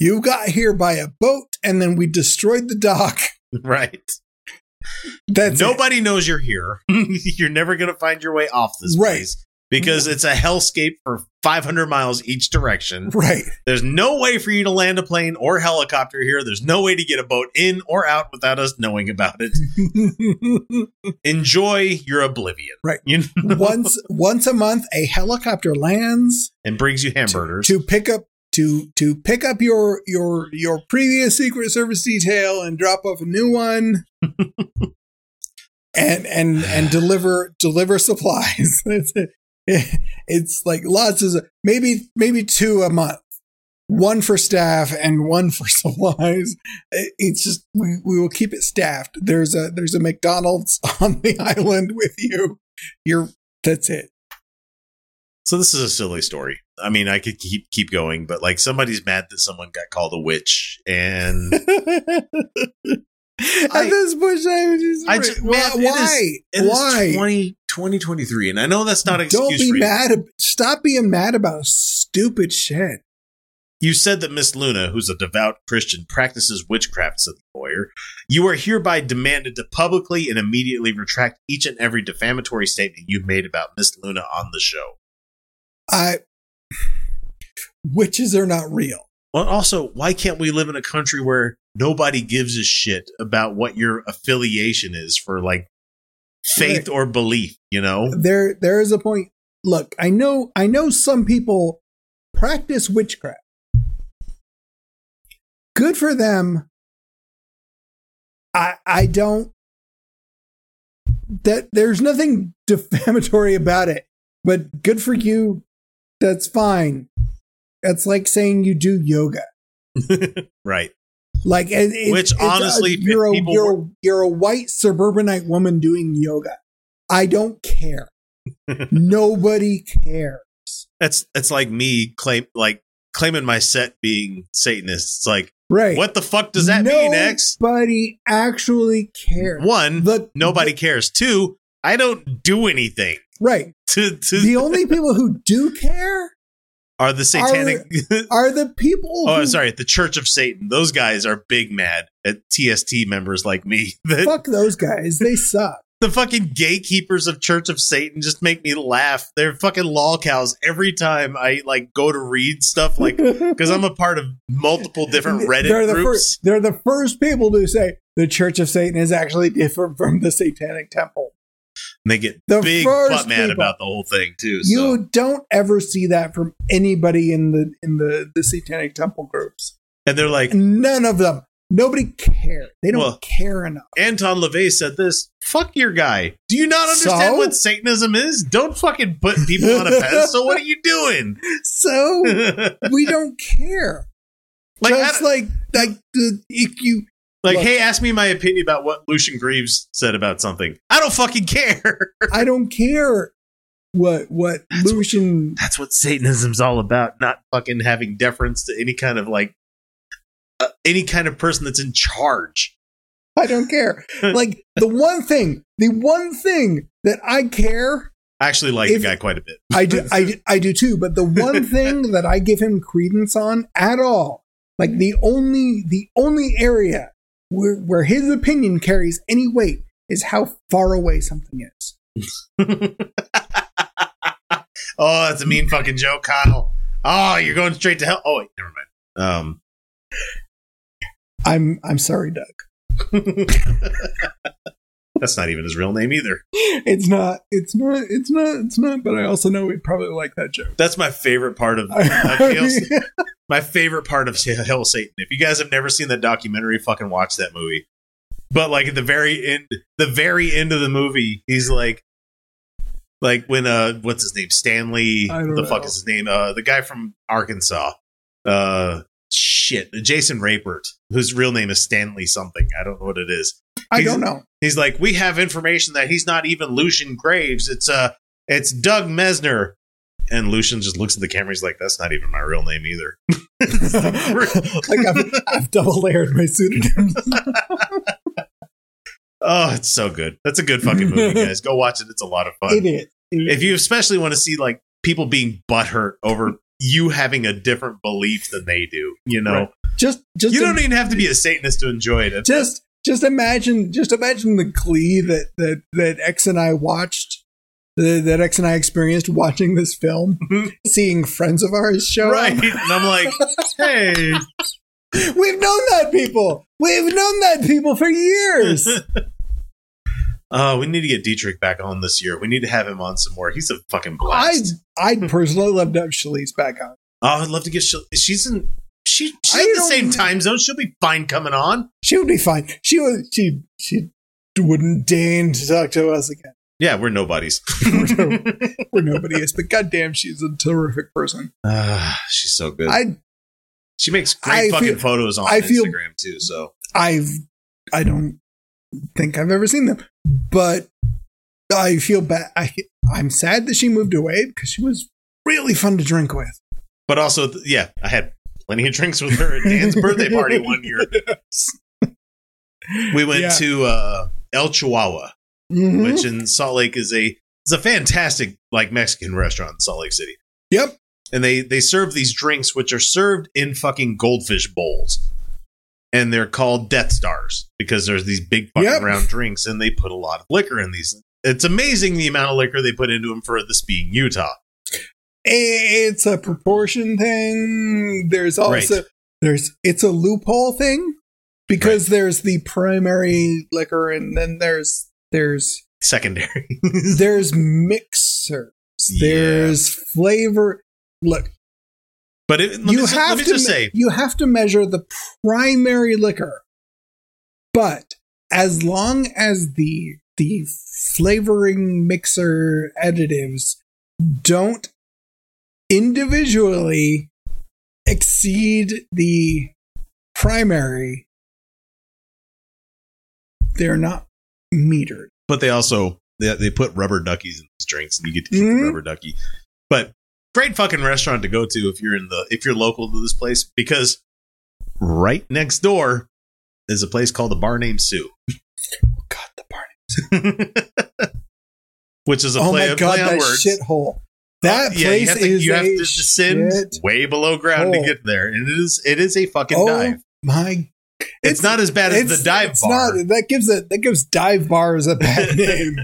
You got here by a boat, and then we destroyed the dock. Right. That's Nobody it. knows you're here. You're never going to find your way off this right. place because it's a hellscape for five hundred miles each direction. Right. There's no way for you to land a plane or helicopter here. There's no way to get a boat in or out without us knowing about it. Enjoy your oblivion. Right. You know? Once once a month, a helicopter lands. And brings you hamburgers. To, to pick up. To to pick up your your your previous Secret Service detail and drop off a new one, and and and deliver deliver supplies. It's, it's like lots of maybe maybe two a month, one for staff and one for supplies. It's just we, we will keep it staffed. There's a there's a McDonald's on the island with you. You're that's it. So this is a silly story. I mean, I could keep keep going, but like somebody's mad that someone got called a witch, and at I, this point, I was just, I just well, man, why? It is, it why? Is twenty twenty-three, and I know that's not an excuse. Don't be for you. mad. Stop being mad about stupid shit. You said that Miss Luna, who's a devout Christian, practices witchcraft, said the lawyer. You are hereby demanded to publicly and immediately retract each and every defamatory statement you've made about Miss Luna on the show. I. Witches are not real. Well, also, why can't we live in a country where nobody gives a shit about what your affiliation is for, like, faith there, or belief, you know? There, there is a point. Look, I know, I know some people practice witchcraft. Good for them. I, I don't. That there's nothing defamatory about it, but good for you. That's fine. That's like saying you do yoga. Right. Like, it, it, which it's, honestly, a, you're, a, you're, were- you're a white suburbanite woman doing yoga. I don't care. Nobody cares. That's, that's like me claim, like claiming my set being Satanist. It's like, right. What the fuck does that nobody mean, X? Nobody actually cares. One, the, nobody the, cares. Two, I don't do anything. Right. To, to the only people who do care are the satanic are, are the people oh who, sorry the Church of Satan. Those guys are big mad at T S T members like me. Fuck those guys, they suck. The fucking gatekeepers of Church of Satan just make me laugh. They're fucking lol cows every time I like go to read stuff, like, because I'm a part of multiple different Reddit they're the groups. First, they're the first people to say the Church of Satan is actually different from the Satanic Temple. And they get the big butt mad about the whole thing too. So. You don't ever see that from anybody in the in the, the Satanic Temple groups. And they're like, none of them. Nobody cares. They don't well, care enough. Anton LaVey said this. Fuck your guy. Do you not understand so? what Satanism is? Don't fucking put people on a pedestal. What are you doing? So we don't care. Like, Just like like the, if you. Like, Look, hey, ask me my opinion about what Lucian Greaves said about something. I don't fucking care. I don't care what what that's Lucian... What, that's what Satanism's all about, not fucking having deference to any kind of, like, uh, any kind of person that's in charge. I don't care. Like, the one thing, the one thing that I care... I actually like if, the guy quite a bit. I do, I, do, I do, too, but the one thing that I give him credence on at all, like, the only the only area... Where, where his opinion carries any weight is how far away something is. Oh, that's a mean fucking joke, Kyle. Oh, you're going straight to hell. Oh, wait, never mind. Um, I'm I'm sorry, Doug. That's not even his real name either. It's not. It's not. It's not. It's not. But I also know we'd probably like that joke. That's my favorite part of. I My favorite part of Hail Satan. If you guys have never seen that documentary, fucking watch that movie. But like at the very end, the very end of the movie, he's like, like when uh, what's his name? Stanley. What the know. fuck is his name? Uh, the guy from Arkansas. Uh, shit, Jason Rapert, whose real name is Stanley something. I don't know what it is. He's, I don't know. He's like, we have information that he's not even Lucian Greaves. It's uh, it's Doug Mesner. And Lucian just looks at the camera. He's like, that's not even my real name either. Like I've, I've double layered my pseudonyms. Oh, it's so good. That's a good fucking movie, guys. Go watch it. It's a lot of fun. It is. It is. If you especially want to see like people being butthurt over you having a different belief than they do, you know, right. just, just, you don't Im- even have to be a Satanist to enjoy it. Just, just imagine, just imagine the glee that, that, that X and I watched. That X and I experienced watching this film, seeing friends of ours show right. up. Right. And I'm like, hey. We've known that people. We've known that people for years. uh, we need to get Dietrich back on this year. We need to have him on some more. He's a fucking blast. I'd, I'd personally love to have Shalise back on. Oh, I'd love to get Shalise. She's in, she, she's in the same time zone. She'll be fine coming on. She would be fine. She would, she, she wouldn't deign to talk to us again. Yeah, we're nobodies. we're, no, we're nobodies, but goddamn, she's a terrific person. Uh, she's so good. I, she makes great I fucking feel, photos on I Instagram feel, too. So I've I don't think I've ever seen them, but I feel bad. I I'm sad that she moved away because she was really fun to drink with. But also, yeah, I had plenty of drinks with her at Dan's birthday party one year. We went yeah. to uh, El Chihuahua, mm-hmm. which in Salt Lake is a it's a fantastic like Mexican restaurant in Salt Lake City. Yep. And they, they serve these drinks, which are served in fucking goldfish bowls. And they're called Death Stars because there's these big fucking yep. round drinks, and they put a lot of liquor in these. It's amazing the amount of liquor they put into them for this being Utah. It's a proportion thing. There's also right. there's it's a loophole thing because right. there's the primary liquor, and then there's there's secondary. There's mixers. Yeah. There's flavor. Look. But it, let you me, have let me to just me- say you have to measure the primary liquor, but as long as the the flavoring mixer additives don't individually exceed the primary, they're not metered. But they also they, they put rubber duckies in these drinks, and you get to keep mm-hmm. the rubber ducky, but. Great fucking restaurant to go to if you're in the if you're local to this place, because right next door is a place called the Bar Named Sue. Oh God, the Bar Named Sue, which is a oh play, my God, play on that words. Shithole. That uh, yeah, place you have to, is you have a to descend way below ground hole. To get there, and it is it is a fucking oh dive. My, it's, it's not as bad as the dive it's bar. Not, that gives it that gives dive bars a bad name.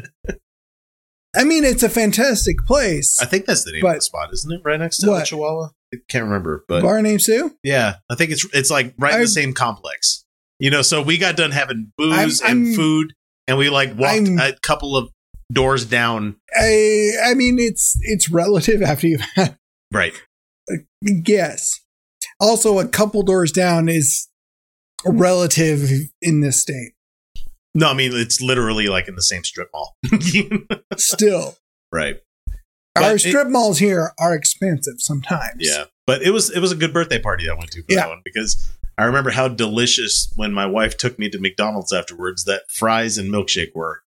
I mean, it's a fantastic place. I think that's the name but, of the spot, isn't it? Right next to what? The Chihuahua? I can't remember. But Bar Named Sue? Yeah. I think it's it's like right I, in the same complex. You know, so we got done having booze I'm, and I'm, food, and we like walked I'm, a couple of doors down. I I mean, it's it's relative after you've had. Right. Yes. Also, a couple doors down is relative in this state. No, I mean, it's literally like in the same strip mall. Still. Right. But Our strip it, malls here are expensive sometimes. Yeah. But it was it was a good birthday party I went to for yeah. that one, because I remember how delicious when my wife took me to McDonald's afterwards that fries and milkshake were.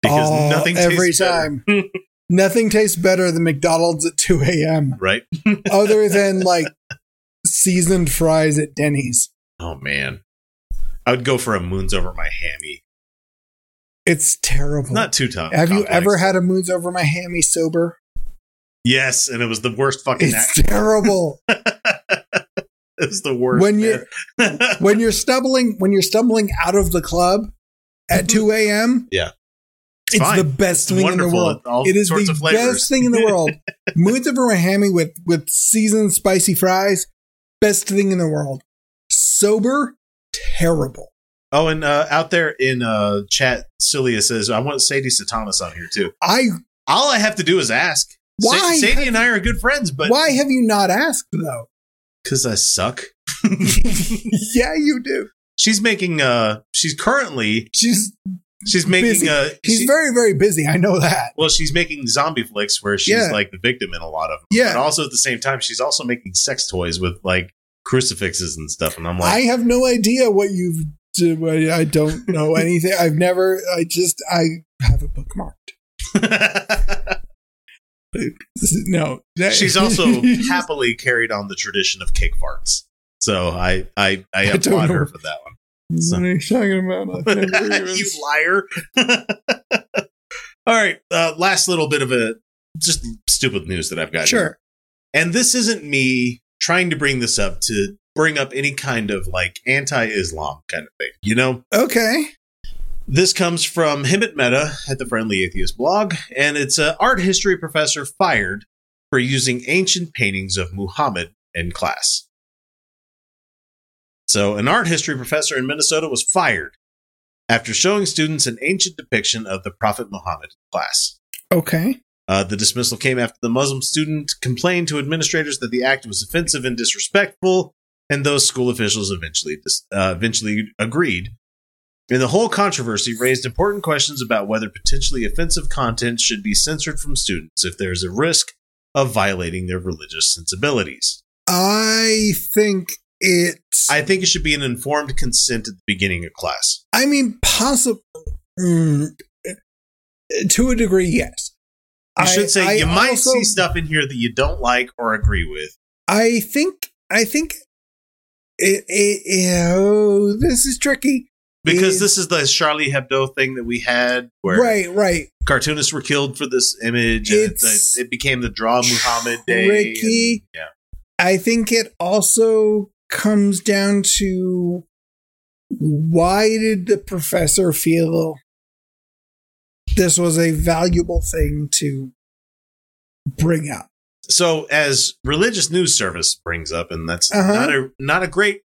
Because oh, nothing tastes every time. Nothing tastes better than McDonald's at two a.m. Right. Other than like seasoned fries at Denny's. Oh, man. I would go for a Moons Over My Hammy. It's terrible. Not too tough. Have complex. You ever had a Moons Over My Hammy sober? Yes, and it was the worst fucking It's act. Terrible. It's the worst. When you're when you're stumbling when you're stumbling out of the club at two a.m. Yeah. It's, it's the best it's thing in the world. It is the best thing in the world. Moons Over My Hammy with, with seasoned spicy fries, best thing in the world. Sober. Terrible. Oh, and uh, out there in uh, chat, Celia says, I want Sadie Satanas on here, too. I All I have to do is ask. Why? Sadie have, and I are good friends, but... Why have you not asked, though? Because I suck. Yeah, you do. She's making... Uh, she's currently... She's she's making... Uh, she's she, very, very busy. I know that. Well, she's making zombie flicks where she's, yeah. like, the victim in a lot of them. Yeah. But also, at the same time, she's also making sex toys with, like, crucifixes and stuff, and I'm like, I have no idea what you've done. I don't know anything. I've never. I just. I have it bookmarked. No, she's also happily carried on the tradition of cake farts. So I, I, I applaud her for that one. So. What are you talking about? You liar! All right, uh, last little bit of a just stupid news that I've got. Sure, here. And this isn't me. Trying to bring this up to bring up any kind of like anti-Islam kind of thing, you know? Okay. This comes from Himit Mehta at the Friendly Atheist blog, and it's an art history professor fired for using ancient paintings of Muhammad in class. So an art history professor in Minnesota was fired after showing students an ancient depiction of the Prophet Muhammad in class. Okay. Uh, the dismissal came after the Muslim student complained to administrators that the act was offensive and disrespectful, and those school officials eventually dis- uh, eventually agreed. And the whole controversy raised important questions about whether potentially offensive content should be censored from students if there's a risk of violating their religious sensibilities. I think it... I think it should be an informed consent at the beginning of class. I mean, possibly... Mm, to a degree, yes. I should say I you might also see stuff in here that you don't like or agree with. I think I think it, it, it, oh, this is tricky. Because it, this is the Charlie Hebdo thing that we had where right, right. cartoonists were killed for this image. And it, it became the Draw Muhammad Day. Tricky. And, yeah. I think it also comes down to why did the professor feel this was a valuable thing to bring up? So as religious news service brings up, and that's uh-huh. not a not a great,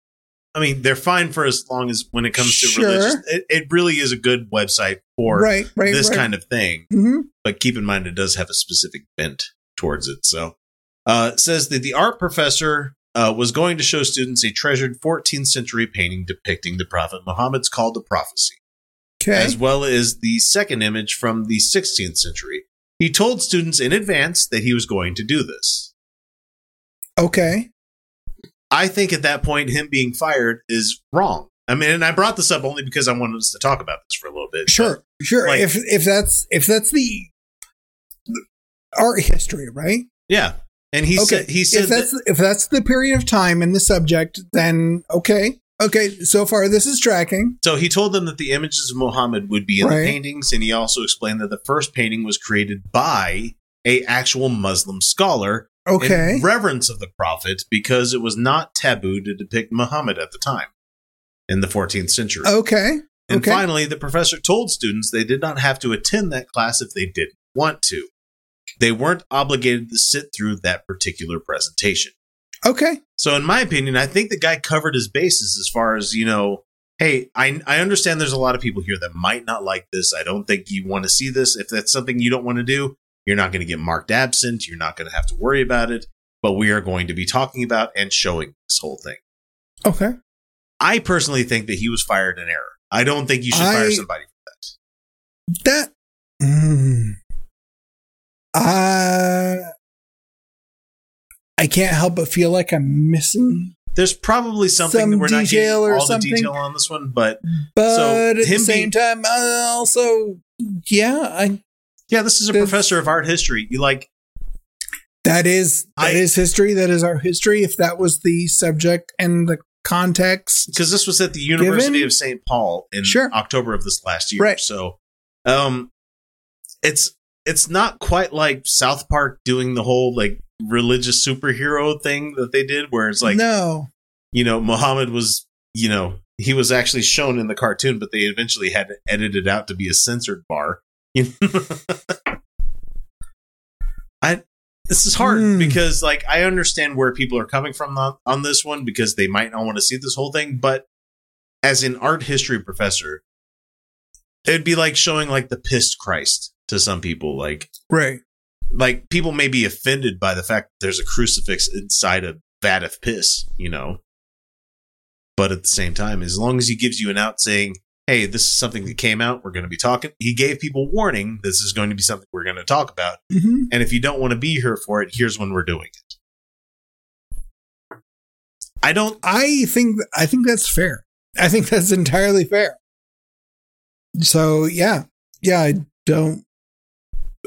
I mean, they're fine for as long as when it comes sure. to religious, it, it really is a good website for right, right, this right. kind of thing. Mm-hmm. But keep in mind, it does have a specific bent towards it. So uh, it says that the art professor uh, was going to show students a treasured fourteenth century painting depicting the Prophet Muhammad's call to prophecy. Okay. As well as the second image from the sixteenth century. He told students in advance that he was going to do this. Okay. I think at that point, him being fired is wrong. I mean, and I brought this up only because I wanted us to talk about this for a little bit. Sure, sure. Like, if if that's if that's the art history, right? Yeah. And he okay. said he said if that's that, if that's the period of time and the subject, then okay. Okay, so far this is tracking. So he told them that the images of Muhammad would be in right. the paintings, and he also explained that the first painting was created by a actual Muslim scholar okay. in reverence of the Prophet because it was not taboo to depict Muhammad at the time in the fourteenth century. Okay. And okay. finally, the professor told students they did not have to attend that class if they didn't want to. They weren't obligated to sit through that particular presentation. Okay. So in my opinion, I think the guy covered his bases as far as, you know, hey, I I understand there's a lot of people here that might not like this. I don't think you want to see this. If that's something you don't want to do, you're not going to get marked absent. You're not going to have to worry about it. But we are going to be talking about and showing this whole thing. Okay. I personally think that he was fired in error. I don't think you should I, fire somebody for that. That. Mm, uh. I can't help but feel like I'm missing. There's probably something some that we're not getting all the detail on this one, but but so at the same being, time, I also yeah, I yeah, this is a professor of art history. You like that is that I, is history. That is our history. If that was the subject and the context, because this was at the University given, of Saint Paul in sure. October of this last year, right. so um, it's it's not quite like South Park doing the whole like. religious superhero thing that they did where it's like no you know Muhammad was you know he was actually shown in the cartoon but they eventually had to edit it out to be a censored bar. I this is hard mm. because like I understand where people are coming from on, on this one because they might not want to see this whole thing, but as an art history professor it'd be like showing like the pissed Christ to some people like right like people may be offended by the fact that there's a crucifix inside a vat of piss, you know, but at the same time, as long as he gives you an out saying, hey, this is something that came out, we're going to be talking. He gave people warning. This is going to be something we're going to talk about. Mm-hmm. And if you don't want to be here for it, here's when we're doing it. I don't, I think, I think that's fair. I think that's entirely fair. So yeah. Yeah. I don't,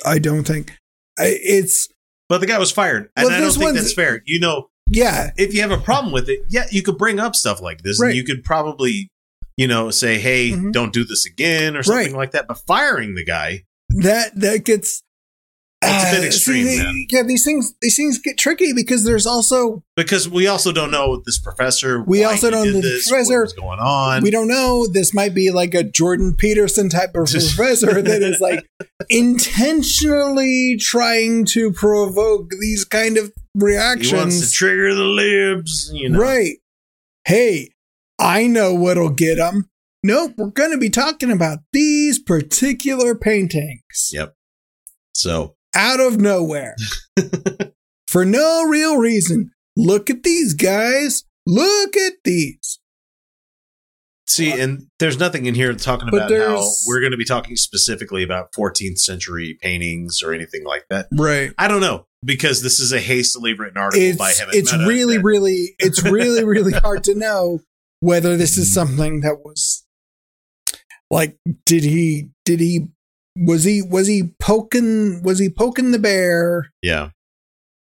I don't think. It's but the guy was fired, and well, I don't think that's fair. You know, yeah. If you have a problem with it, yeah, you could bring up stuff like this, right. and you could probably, you know, say, "Hey, mm-hmm. don't do this again," or something right. like that. But firing the guy that that gets it's uh, a bit extreme. See, they, yeah, these things these things get tricky because there's also because we also don't know this professor. We also don't know this professor what's going on. We don't know. This might be like a Jordan Peterson type of professor that is like. Intentionally trying to provoke these kind of reactions. He wants to trigger the libs, you know. Right. Hey, I know what'll get them. Nope, we're going to be talking about these particular paintings. Yep. So. Out of nowhere. For no real reason. Look at these guys. Look at these. See, and there's nothing in here talking about how we're going to be talking specifically about fourteenth century paintings or anything like that. Right. I don't know, because this is a hastily written article it's, by him. It's really, that. really, it's really, really hard to know whether this is something that was like, did he, did he was he was he poking was he poking the bear? Yeah.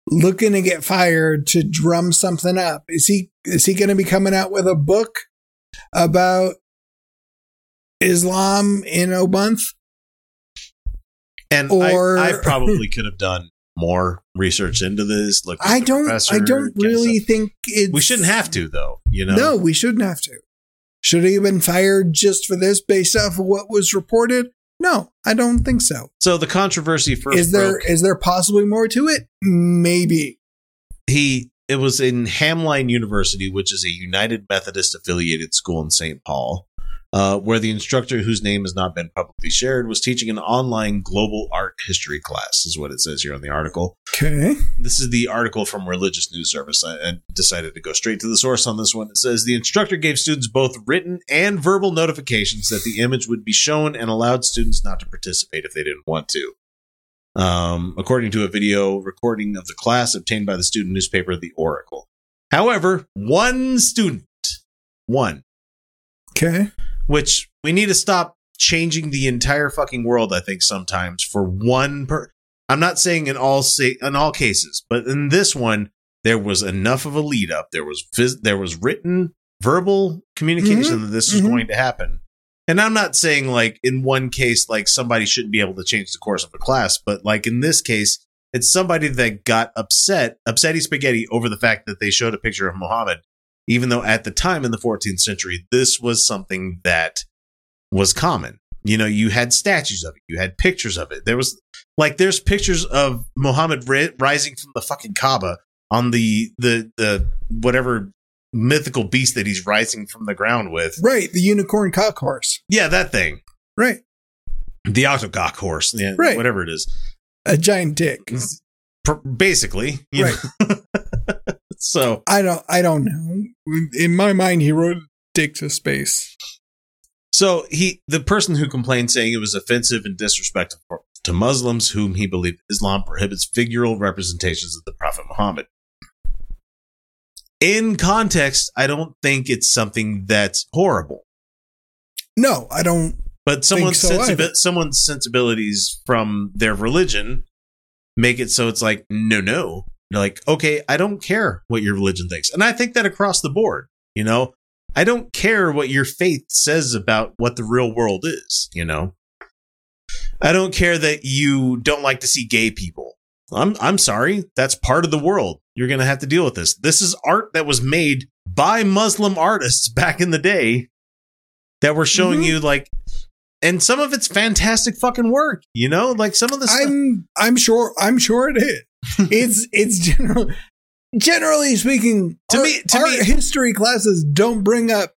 Looking to get fired to drum something up. Is he is he going to be coming out with a book about Islam in a month? And or, I, I probably could have done more research into this. Look, I don't. I don't really think it's... We shouldn't have to, though. You know, no, we shouldn't have to. Should he have been fired just for this, based off of what was reported? No, I don't think so. So the controversy first is there. Broke. Is there possibly more to it? Maybe. He. It was in Hamline University, which is a United Methodist affiliated school in Saint Paul. Uh, where the instructor, whose name has not been publicly shared, was teaching an online global art history class, is what it says here on the article. Okay. This is the article from Religious News Service. I, I decided to go straight to the source on this one. It says, the instructor gave students both written and verbal notifications that the image would be shown and allowed students not to participate if they didn't want to. Um, according to a video recording of the class obtained by the student newspaper, The Oracle. However, one student, one. Okay. Which we need to stop changing the entire fucking world, I think, sometimes for one per. I'm not saying in all say in all cases, but in this one, there was enough of a lead up. There was phys- there was written, verbal communication mm-hmm. that this was mm-hmm. going to happen. And I'm not saying like in one case, like somebody shouldn't be able to change the course of a class, but like in this case, it's somebody that got upset, upsetty spaghetti over the fact that they showed a picture of Muhammad. Even though at the time in the fourteenth century, this was something that was common. You know, you had statues of it. You had pictures of it. There was like there's pictures of Muhammad ri- rising from the fucking Kaaba on the the the whatever mythical beast that he's rising from the ground with. Right. The unicorn cock horse. Yeah, that thing. Right. The octocock horse. Yeah, right. Whatever it is. A giant dick. Basically. You right. Know? So I don't, I don't know. In my mind, he wrote "dick to space." So he, the person who complained, saying it was offensive and disrespectful to Muslims, whom he believed Islam prohibits figural representations of the Prophet Muhammad. In context, I don't think it's something that's horrible. No, I don't. But someone's think so sensibi- someone's sensibilities from their religion make it so it's like no, no. You're like, okay, I don't care what your religion thinks. And I think that across the board, you know, I don't care what your faith says about what the real world is. You know, I don't care that you don't like to see gay people. I'm I'm sorry. That's part of the world. You're going to have to deal with this. This is art that was made by Muslim artists back in the day that were showing mm-hmm. you like. And some of it's fantastic fucking work, you know, like some of the stuff. I'm I'm sure I'm sure it is. It's it's general, generally speaking, to art, me, to art me, history classes don't bring up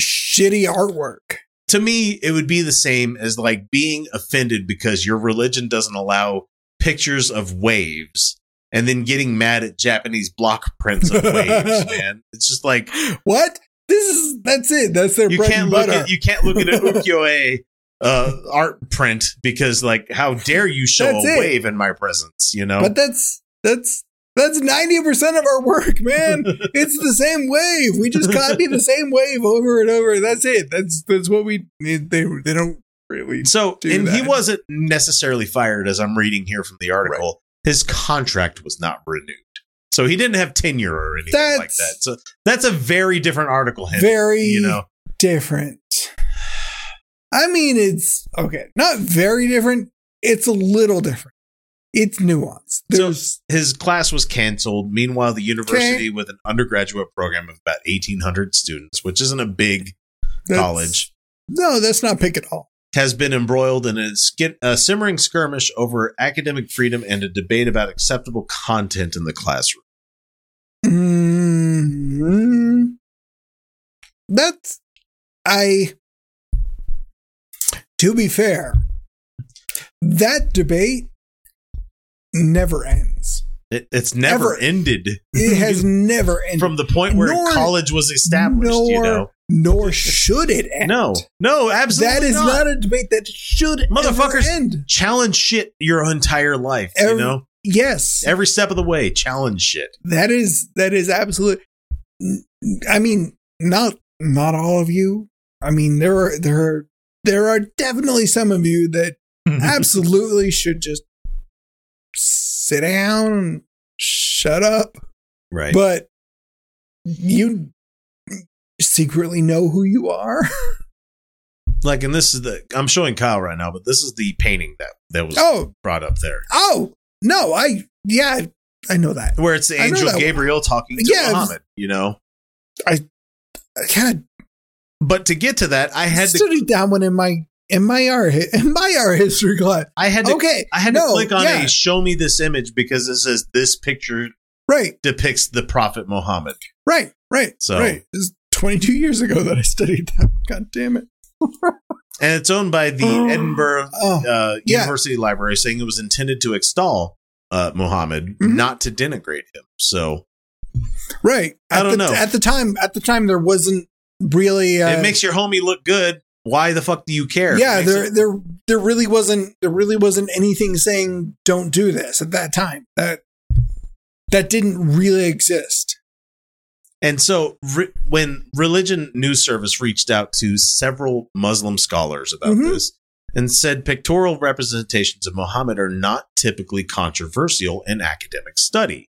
shitty artwork. To me, it would be the same as like being offended because your religion doesn't allow pictures of waves and then getting mad at Japanese block prints of waves, man. It's just like, what? This is that's it. That's their you bread can't and butter. Look at, you can't look at an ukiyo-e uh art print because like how dare you show that's a it. Wave in my presence, you know, but that's that's that's ninety percent of our work, man. It's the same wave. We just copy the same wave over and over. That's it. That's that's what we need. They they don't really so do and that. He wasn't necessarily fired, as I'm reading here from the article. Right. His contract was not renewed, so he didn't have tenure or anything that's like that. So that's a very different article, Henry, very you know different. I mean, it's okay. Not very different. It's a little different. It's nuanced. There's, so his class was canceled. Meanwhile, the university okay. with an undergraduate program of about eighteen hundred students, which isn't a big that's, college. No, that's not big at all. Has been embroiled in a, skit, a simmering skirmish over academic freedom and a debate about acceptable content in the classroom. Mm-hmm. That's... I... To be fair, that debate never ends. It, it's never Ever. ended. It has never ended. From the point where nor, college was established, nor, you know. Nor should it end. No, no, absolutely not. That is not. not a debate that should Motherfuckers, ever end. Challenge shit your entire life, Every, you know? Yes. Every step of the way, challenge shit. That is, that is absolute. I mean, not, not all of you. I mean, there are, there are, There are definitely some of you that absolutely should just sit down and shut up. Right. But you secretly know who you are. Like, and this is the, I'm showing Kyle right now, but this is the painting that, that was oh. brought up there. Oh, no, I, yeah, I know that. Where it's the angel Gabriel one. Talking to yeah, Muhammad, was, you know? I, I kind of. But to get to that, I had I studied to, that one in my in my art in my art history class. I had to, okay, I had no, to click on yeah. a show me this image because it says this picture right. depicts the Prophet Muhammad. Right, right, so right. It was twenty-two years ago that I studied that. God damn it! And it's owned by the oh, Edinburgh oh, uh, University yeah. Library, saying it was intended to extol uh, Muhammad, mm-hmm. not to denigrate him. So, right, I at don't the, know. At the time, at the time, there wasn't. Really, uh, it makes your homie look good. Why the fuck do you care? Yeah, there, it- there, there really wasn't, there really wasn't anything saying don't do this at that time. That that didn't really exist. And so, re- when Religion News Service reached out to several Muslim scholars about mm-hmm. this and said pictorial representations of Muhammad are not typically controversial in academic study.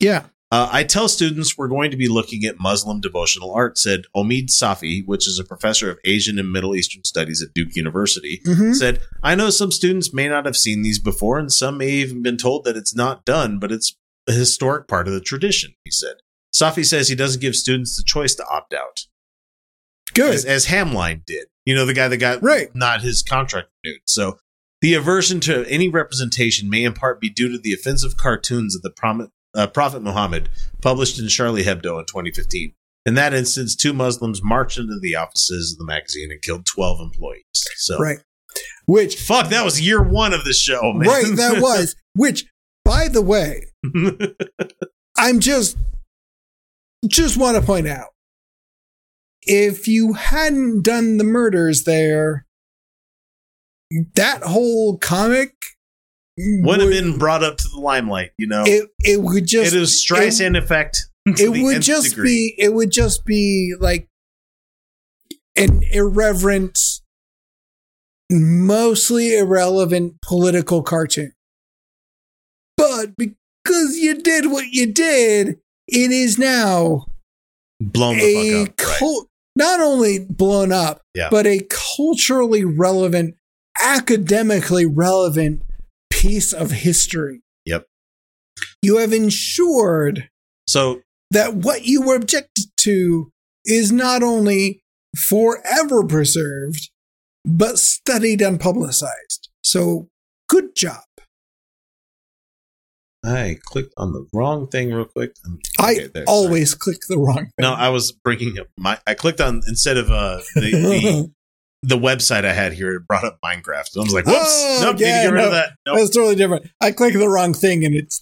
Yeah. Uh, I tell students we're going to be looking at Muslim devotional art, said Omid Safi, which is a professor of Asian and Middle Eastern Studies at Duke University, mm-hmm. said, I know some students may not have seen these before, and some may have even been told that it's not done, but it's a historic part of the tradition, he said. Safi says he doesn't give students the choice to opt out. Good. As, as Hamline did. You know, the guy that got right. not his contract renewed. So the aversion to any representation may in part be due to the offensive cartoons of the prominent Uh, Prophet Muhammad, published in Charlie Hebdo in twenty fifteen. In that instance, two Muslims marched into the offices of the magazine and killed twelve employees. So, right, which fuck, that was year one of the show, man. Right, that was. Which, by the way, I'm just just want to point out: if you hadn't done the murders there, that whole comic. Would have been brought up to the limelight, you know. It it would just it is Streisand effect. It would just degree. be it would just be like an irreverent, mostly irrelevant political cartoon. But because you did what you did, it is now blown the fuck up. Cult, right. Not only blown up, yeah. but a culturally relevant, academically relevant. Piece of history. Yep. You have ensured so that what you were objected to is not only forever preserved, but studied and publicized. So good job. I clicked on the wrong thing real quick. Okay, I there, always sorry. click the wrong thing. No, I was bringing up my I clicked on instead of uh the, the The website I had here, it brought up Minecraft. So I was like, whoops, oh, nope, yeah, need to get rid no, of that. Nope. That's totally different. I clicked the wrong thing and it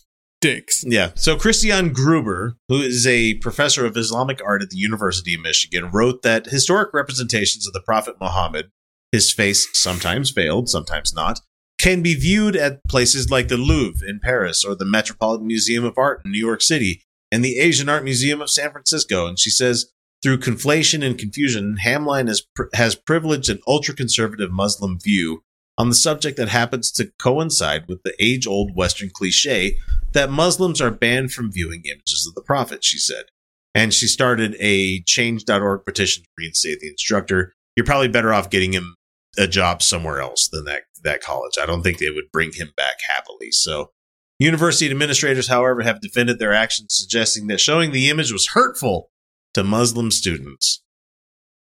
sticks. Yeah. So Christiane Gruber, who is a professor of Islamic art at the University of Michigan, wrote that historic representations of the Prophet Muhammad, his face sometimes veiled, sometimes not, can be viewed at places like the Louvre in Paris or the Metropolitan Museum of Art in New York City and the Asian Art Museum of San Francisco. And she says, through conflation and confusion, Hamline has, pr- has privileged an ultra-conservative Muslim view on the subject that happens to coincide with the age-old Western cliche that Muslims are banned from viewing images of the Prophet, she said. And she started a change dot org petition to reinstate the instructor. You're probably better off getting him a job somewhere else than that, that college. I don't think they would bring him back happily, so... University administrators, however, have defended their actions, suggesting that showing the image was hurtful to Muslim students,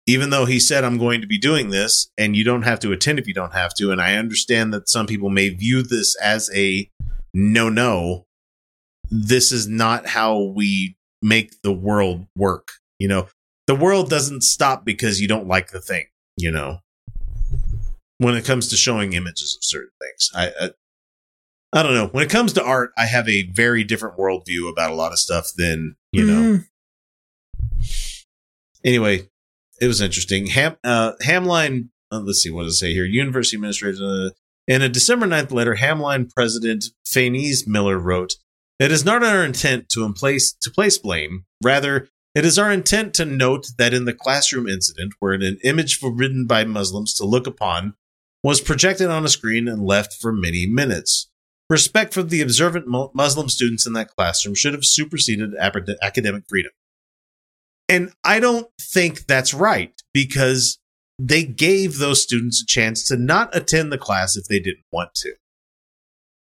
even though he said, I'm going to be doing this and you don't have to attend if you don't have to. And I understand that some people may view this as a no, no, this is not how we make the world work. You know, the world doesn't stop because you don't like the thing, you know, when it comes to showing images of certain things. I, I, I don't know. When it comes to art, I have a very different worldview about a lot of stuff than, you mm-hmm. know, anyway, it was interesting. Ham, uh, Hamline, uh, let's see what does it say here. University administrator. Uh, in a December ninth letter, Hamline president Fainese Miller wrote, "It is not our intent to place to place blame. Rather, it is our intent to note that in the classroom incident, where an image forbidden by Muslims to look upon was projected on a screen and left for many minutes. Respect for the observant Muslim students in that classroom should have superseded academic freedom. And I don't think that's right, because they gave those students a chance to not attend the class if they didn't want to.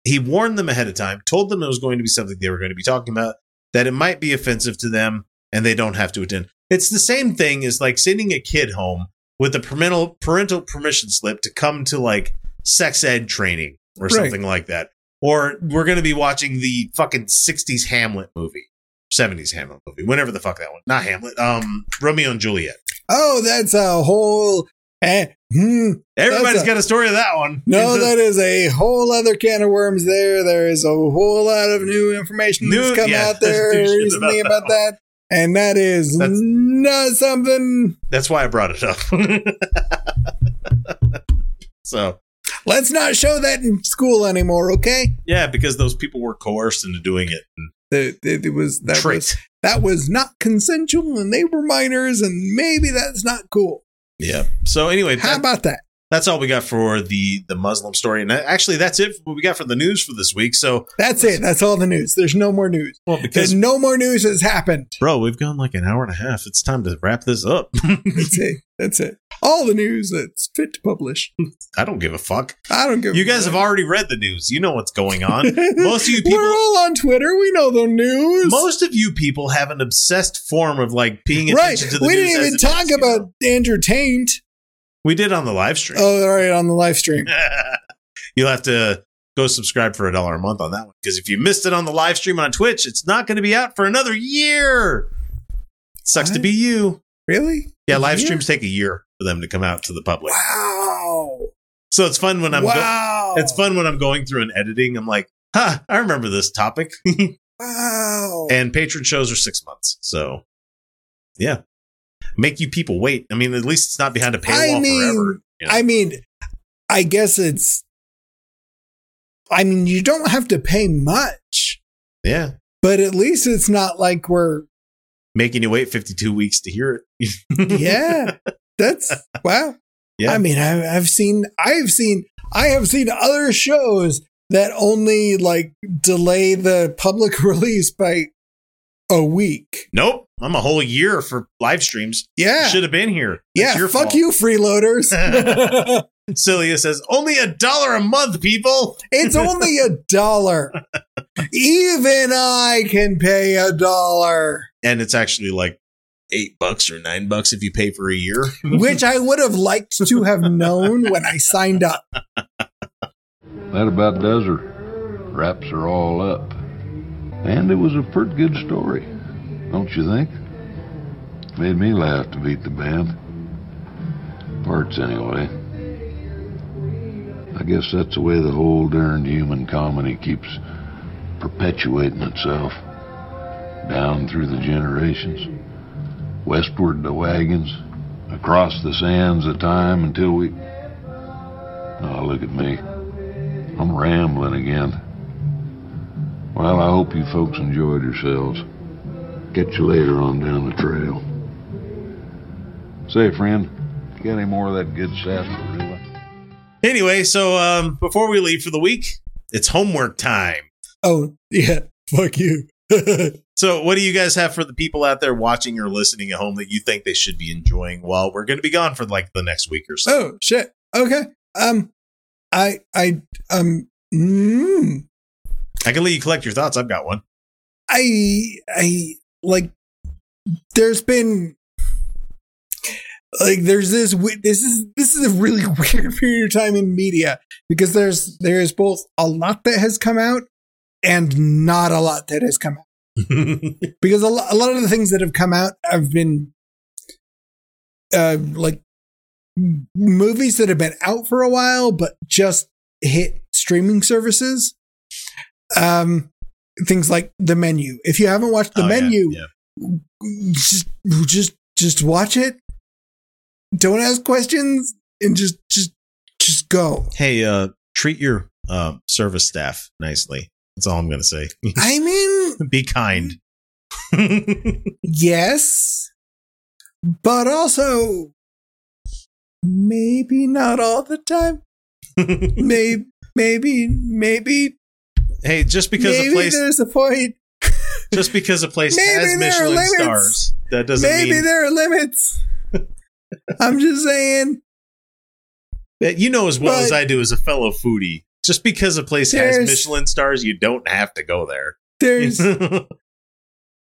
He warned them ahead of time, told them it was going to be something they were going to be talking about, that it might be offensive to them, and they don't have to attend. It's the same thing as like sending a kid home with a parental permission slip to come to like sex ed training or right. something like that. Or we're going to be watching the fucking sixties Hamlet movie, seventies Hamlet movie, whenever the fuck that one. Not Hamlet. Um, Romeo and Juliet. Oh, that's a whole. Eh, hmm, Everybody's a, got a story of that one. No, that is a whole other can of worms. There, there is a whole lot of new information new, that's come yeah, out there recently about, about that, that, and that is that's, not something. That's why I brought it up. So. Let's not show that in school anymore, okay? Yeah, because those people were coerced into doing it. The, the, it was that, was that was not consensual, and they were minors, and maybe that's not cool. Yeah. So anyway, how that, about that? That's all we got for the the Muslim story, and actually, that's it. What we got for the news for this week. So that's it. That's all the news. There's no more news. Well, because There's no more news has happened, bro. We've gone like an hour and a half. It's time to wrap this up. That's it. That's it. All the news that's fit to publish. I don't give a fuck. I don't give you a fuck. You guys have already read the news. You know what's going on. Most of you people. We're all on Twitter. We know the news. Most of you people have an obsessed form of like paying attention right. to the we news. We didn't even talk about Andrew Tate. We did on the live stream. Oh, all right. On the live stream. You'll have to go subscribe for a dollar a month on that one. Because if you missed it on the live stream on Twitch, it's not going to be out for another year. Sucks what? to be you. Really? Yeah. Live streams take a year for them to come out to the public. Wow. So it's fun when I'm wow. go- it's fun when I'm going through and editing. I'm like, huh, I remember this topic. Wow. And patron shows are six months. So yeah. Make you people wait. I mean, at least it's not behind a paywall I mean, forever. You know? I mean, I guess it's I mean, you don't have to pay much. Yeah. But at least it's not like we're making you wait fifty-two weeks to hear it. Yeah. That's wow. Yeah. I mean, I, I've seen, I've seen, I have seen other shows that only like delay the public release by a week. Nope, I'm a whole year for live streams. Yeah, should have been here. That's yeah, your fuck fault. You, freeloaders. Celia says only a dollar a month, people. It's only a dollar. Even I can pay a dollar, and it's actually like. Eight bucks or nine bucks if you pay for a year, which I would have liked to have known when I signed up. That about does her. Wraps her all up. And it was a pretty good story, don't you think? Made me laugh to beat the band. Parts anyway. I guess that's the way the whole darn human comedy keeps perpetuating itself down through the generations. Westward the wagons, across the sands of time until we... Oh, look at me. I'm rambling again. Well, I hope you folks enjoyed yourselves. Catch you later on down the trail. Say, friend, you got any more of that good sarsaparilla? Anyway, so um, before we leave for the week, it's homework time. Oh, yeah. Fuck you. So what do you guys have for the people out there watching or listening at home that you think they should be enjoying while we're going to be gone for like the next week or so? Oh, shit. Okay. Um, I, I, um, mm, I can let you collect your thoughts. I've got one. I, I like, there's been like, there's this, this is, this is a really weird period of time in media because there's, there is both a lot that has come out and not a lot that has come out. Because a lot, a lot of the things that have come out have been uh, like movies that have been out for a while, but just hit streaming services. Um, things like The Menu. If you haven't watched The oh, Menu, yeah, yeah. Just, just just watch it. Don't ask questions and just just just go. Hey, uh, treat your uh, service staff nicely. That's all I'm going to say. I mean... Be kind. Yes. But also, maybe not all the time. maybe, maybe, maybe. Hey, just because maybe a place there's a point. Just because a place maybe has Michelin stars, that doesn't maybe mean maybe there are limits. I'm just saying. You know as well as I do as a fellow foodie, just because a place has Michelin stars, you don't have to go there. There's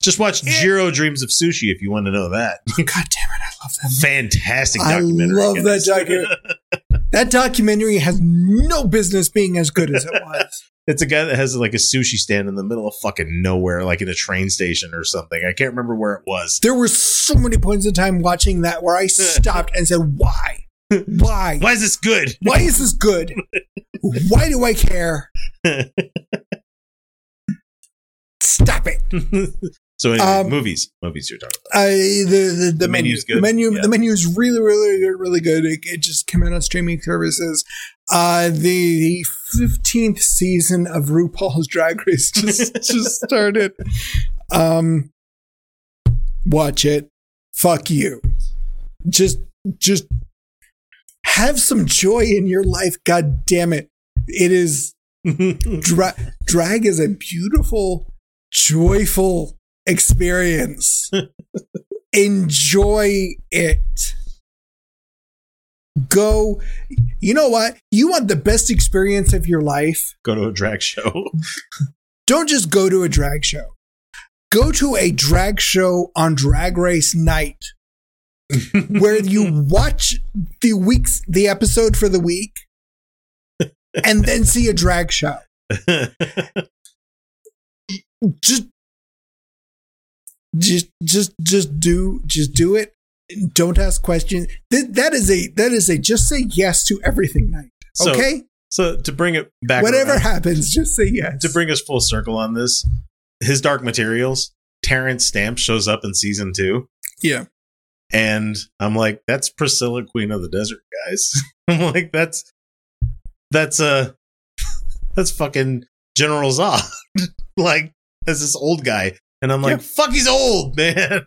just watch it, Jiro Dreams of Sushi if you want to know that. God damn it, I love that. Fantastic documentary. I love that documentary. That documentary has no business being as good as it was. It's a guy that has like a sushi stand in the middle of fucking nowhere, like in a train station or something. I can't remember where it was. There were so many points in time watching that where I stopped and said, why? Why? Why is this good? Why is this good? Why do I care? Stop it. So anyway, um, movies. Movies you're talking about. I, the the, the, the menu is good. The menu, yeah. The menu is really, really good. Really good. It, it just came out on streaming services. Uh, the fifteenth season of RuPaul's Drag Race just, just started. Um, watch it. Fuck you. Just, just. Have some joy in your life, god damn it. It is dra- drag is a beautiful, joyful experience. Enjoy it. Go, you know what? You want the best experience of your life? Go to a drag show. Don't just go to a drag show. Go to a drag show on Drag Race night. Where you watch the week's the episode for the week and then see a drag show. Just just just just do just do it. Don't ask questions. Th- that is a that is a just say yes to everything night. Okay? So, so to bring it back whatever around, happens, just say yes. To bring us full circle on this, His Dark Materials, Terrence Stamp shows up in season two. Yeah. And I'm like, that's Priscilla, Queen of the Desert, guys. I'm like, that's that's a uh, that's fucking General Zod, like as this old guy. And I'm like, yeah. Fuck, he's old, man.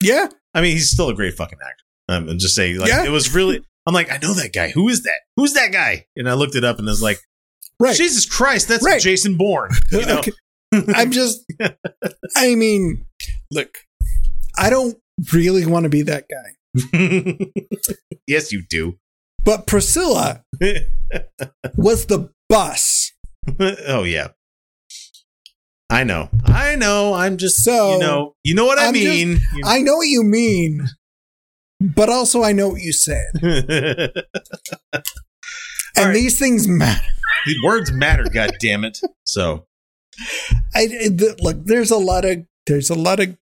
Yeah, I mean, he's still a great fucking actor. I'm um, just saying, like, yeah. It was really. I'm like, I know that guy. Who is that? Who's that guy? And I looked it up, and I was like, right. Jesus Christ, that's right. Jason Bourne. You know? Okay. I'm just. I mean, look. I don't really want to be that guy. Yes, you do. But Priscilla was the bus. Oh, yeah. I know. I know. I'm just, so, you know, you know what I'm I mean. Just, you know. I know what you mean, but also I know what you said. And right. These things matter. The words matter, goddammit. So. I, the, look, there's a lot of, there's a lot of,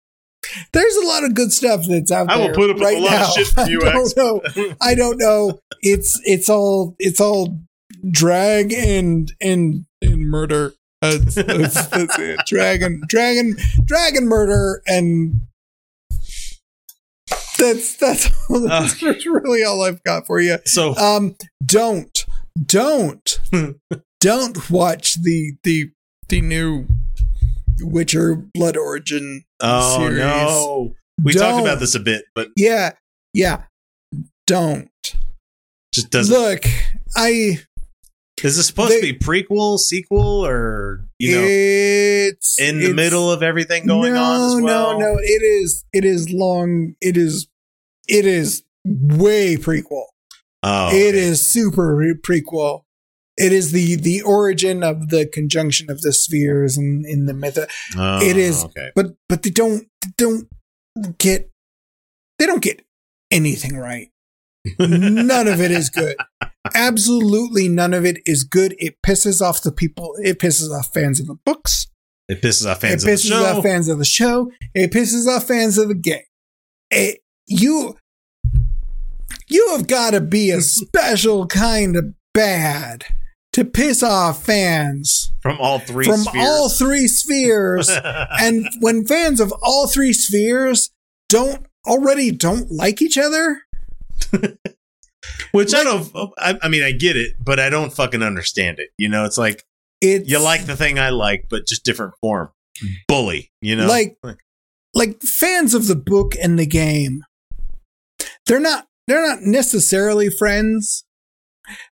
There's a lot of good stuff that's out there. I will there put up right a lot now. Of shit for you. I don't know. I don't know. It's it's all it's all drag and and and murder. Uh, that's, that's, that's it. Dragon, dragon, dragon murder, and that's that's, all, that's uh, really all I've got for you. So um, don't don't don't watch the the the new Witcher Blood Origin. Oh series. No! We don't. Talked about this a bit, but yeah, yeah. Don't just doesn't look. I is this supposed they, to be prequel, sequel, or you know, it's in the it's, middle of everything going no, on as well? No, no, it is. It is long. It is. It is way prequel. Oh, it okay. is super prequel. It is the, the origin of the conjunction of the spheres and in, in the myth. Oh, it is, okay. but but they don't they don't get they don't get anything right. None of it is good. Absolutely, none of it is good. It pisses off the people. It pisses off fans of the books. It pisses off fans. It pisses of the show. off fans of the show. It pisses off fans of the game. It, you you have got to be a special kind of bad. To piss off fans from all three from spheres. all three spheres, and when fans of all three spheres don't already don't like each other, which like, I don't. I, I mean, I get it, but I don't fucking understand it. You know, it's like it's, you like the thing I like, but just different form. Bully, you know, like like fans of the book and the game. They're not. They're not necessarily friends.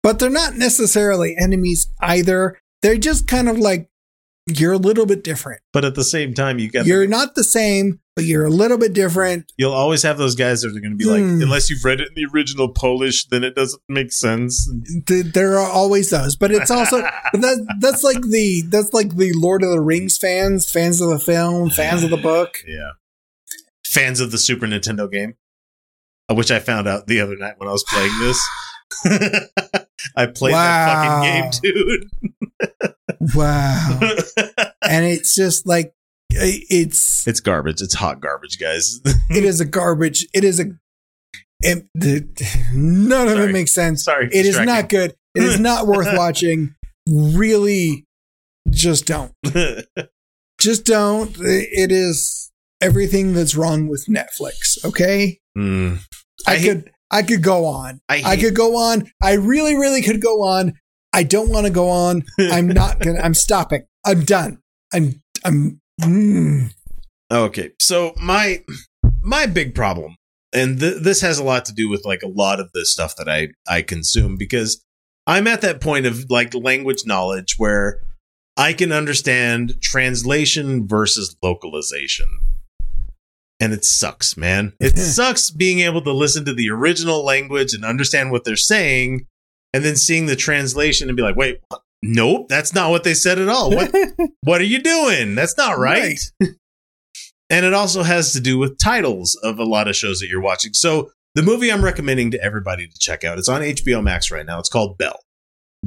but they're not necessarily enemies either. They're just kind of like, you're a little bit different. But at the same time, you got you're them. Not the same, but you're a little bit different. You'll always have those guys that are going to be like, mm. unless you've read it in the original Polish, then it doesn't make sense. There are always those. But it's also that, that's like the that's like the Lord of the Rings fans, fans of the film, fans of the book. Yeah. Fans of the Super Nintendo game, which I found out the other night when I was playing this. I played wow. that fucking game, dude. Wow. And it's just like, it's it's garbage. It's hot garbage, guys. It is a garbage. It is a it, the, none Sorry. of it makes sense. Sorry, it is not good. It is not worth watching. Really, just don't. Just don't. It is everything that's wrong with Netflix. Okay, mm. I, I hate- could I could go on. I, hate- I could go on. I really, really could go on. I don't want to go on. I'm not gonna. I'm stopping. I'm done. I'm. I'm. Mm. Okay. So my my big problem, and th- this has a lot to do with like a lot of the stuff that I I consume, because I'm at that point of like language knowledge where I can understand translation versus localization, and it sucks, man. It sucks being able to listen to the original language and understand what they're saying. And then seeing the translation and be like, wait, what? Nope, that's not what they said at all. What What are you doing? That's not right. right. And it also has to do with titles of a lot of shows that you're watching. So the movie I'm recommending to everybody to check out, it's on H B O Max right now. It's called Belle.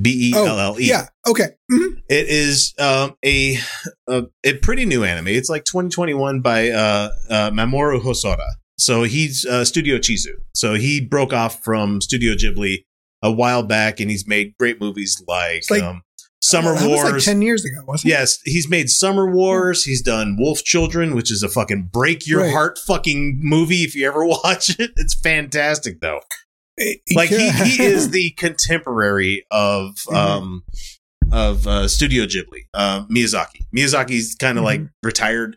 B E L L E. Oh, yeah, okay. Mm-hmm. It is um, a, a a pretty new anime. It's like twenty twenty-one by uh, uh, Mamoru Hosoda. So he's uh, Studio Chizu. So he broke off from Studio Ghibli a while back, and he's made great movies like, like um, Summer well, Wars. That was like ten years ago, wasn't it? Yes, he's made Summer Wars. He's done Wolf Children, which is a fucking break your right. heart fucking movie if you ever watch it. It's fantastic, though. It, like yeah. he, he is the contemporary of mm-hmm. um, of uh, Studio Ghibli, uh, Miyazaki. Miyazaki's kind of mm-hmm. like retired,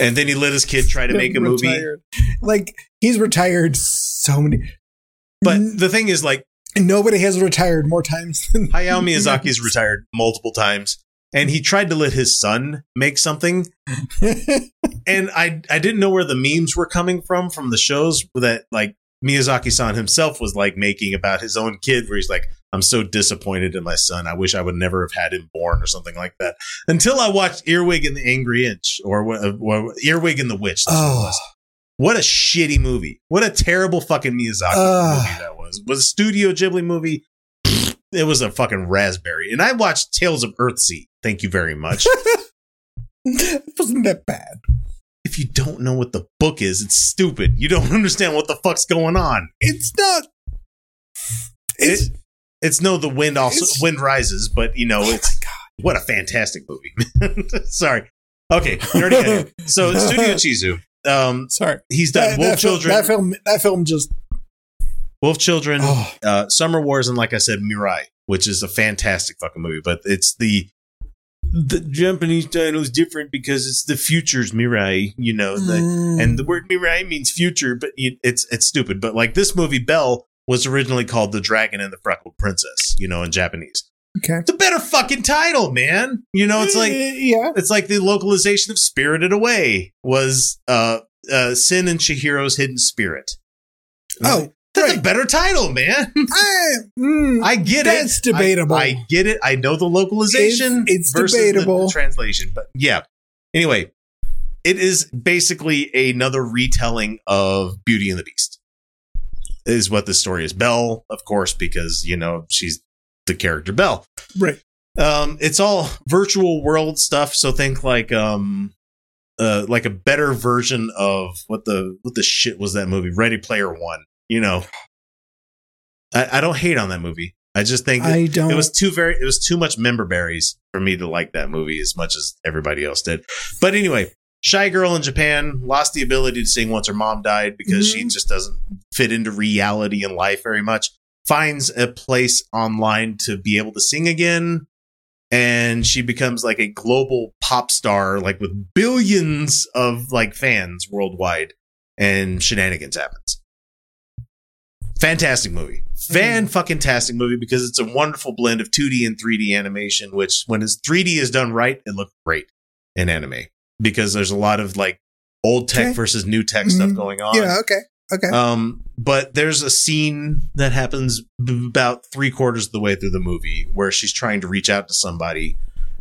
and then he let his kid try to make a retired. movie. Like he's retired so many. But the thing is, like. Nobody has retired more times than Hayao Miyazaki's retired multiple times, and he tried to let his son make something. And I I didn't know where the memes were coming from from the shows that like Miyazaki-san himself was like making about his own kid, where he's like, I'm so disappointed in my son. I wish I would never have had him born, or something like that. Until I watched Earwig and the Angry Inch, or, or Earwig and the Witch. That's oh. what it was. What a shitty movie. What a terrible fucking Miyazaki uh, movie that was. Was a Studio Ghibli movie. It was a fucking raspberry. And I watched Tales of Earthsea. Thank you very much. It wasn't that bad. If you don't know what the book is, it's stupid. You don't understand what the fuck's going on. It's not. It's, it, it's no, the wind also wind rises, but you know, it's oh my God. What a fantastic movie. Sorry. Okay. Already so Studio Chizu. Um, sorry, he's done that, Wolf that Children. Film, that film, that film, just Wolf Children, oh. uh, Summer Wars, and like I said, Mirai, which is a fantastic fucking movie. But it's the the Japanese title is different because it's the future's Mirai, you know, the, mm. and the word Mirai means future, but it, it's it's stupid. But like this movie, Belle was originally called The Dragon and the Freckled Princess, you know, in Japanese. Okay, it's a better fucking title, man. You know, it's like yeah, it's like the localization of Spirited Away was uh, uh, Sin and Chihiro's Hidden Spirit. Oh, that's right. A better title, man. I, mm, I get that's it. That's debatable. I, I get it. I know the localization. It's, it's versus debatable the translation, but yeah. Anyway, it is basically another retelling of Beauty and the Beast. Is what this story is. Belle, of course, because you know she's. The character Belle. Right. Um, it's all virtual world stuff. So think like um uh like a better version of what the what the shit was that movie? Ready Player One. You know. I, I don't hate on that movie. I just think I don't. it was too very it was too much member berries for me to like that movie as much as everybody else did. But anyway, shy girl in Japan lost the ability to sing once her mom died because mm-hmm. she just doesn't fit into reality and life very much. Finds a place online to be able to sing again, and she becomes like a global pop star, like with billions of like fans worldwide, and shenanigans happens. Fantastic movie. Fan-fucking-tastic movie because it's a wonderful blend of two D and three D animation, which when it's three D is done right, it looks great in anime because there's a lot of like old tech okay. versus new tech mm-hmm. stuff going on. Yeah, okay, okay. Um, but there's a scene that happens b- about three quarters of the way through the movie where she's trying to reach out to somebody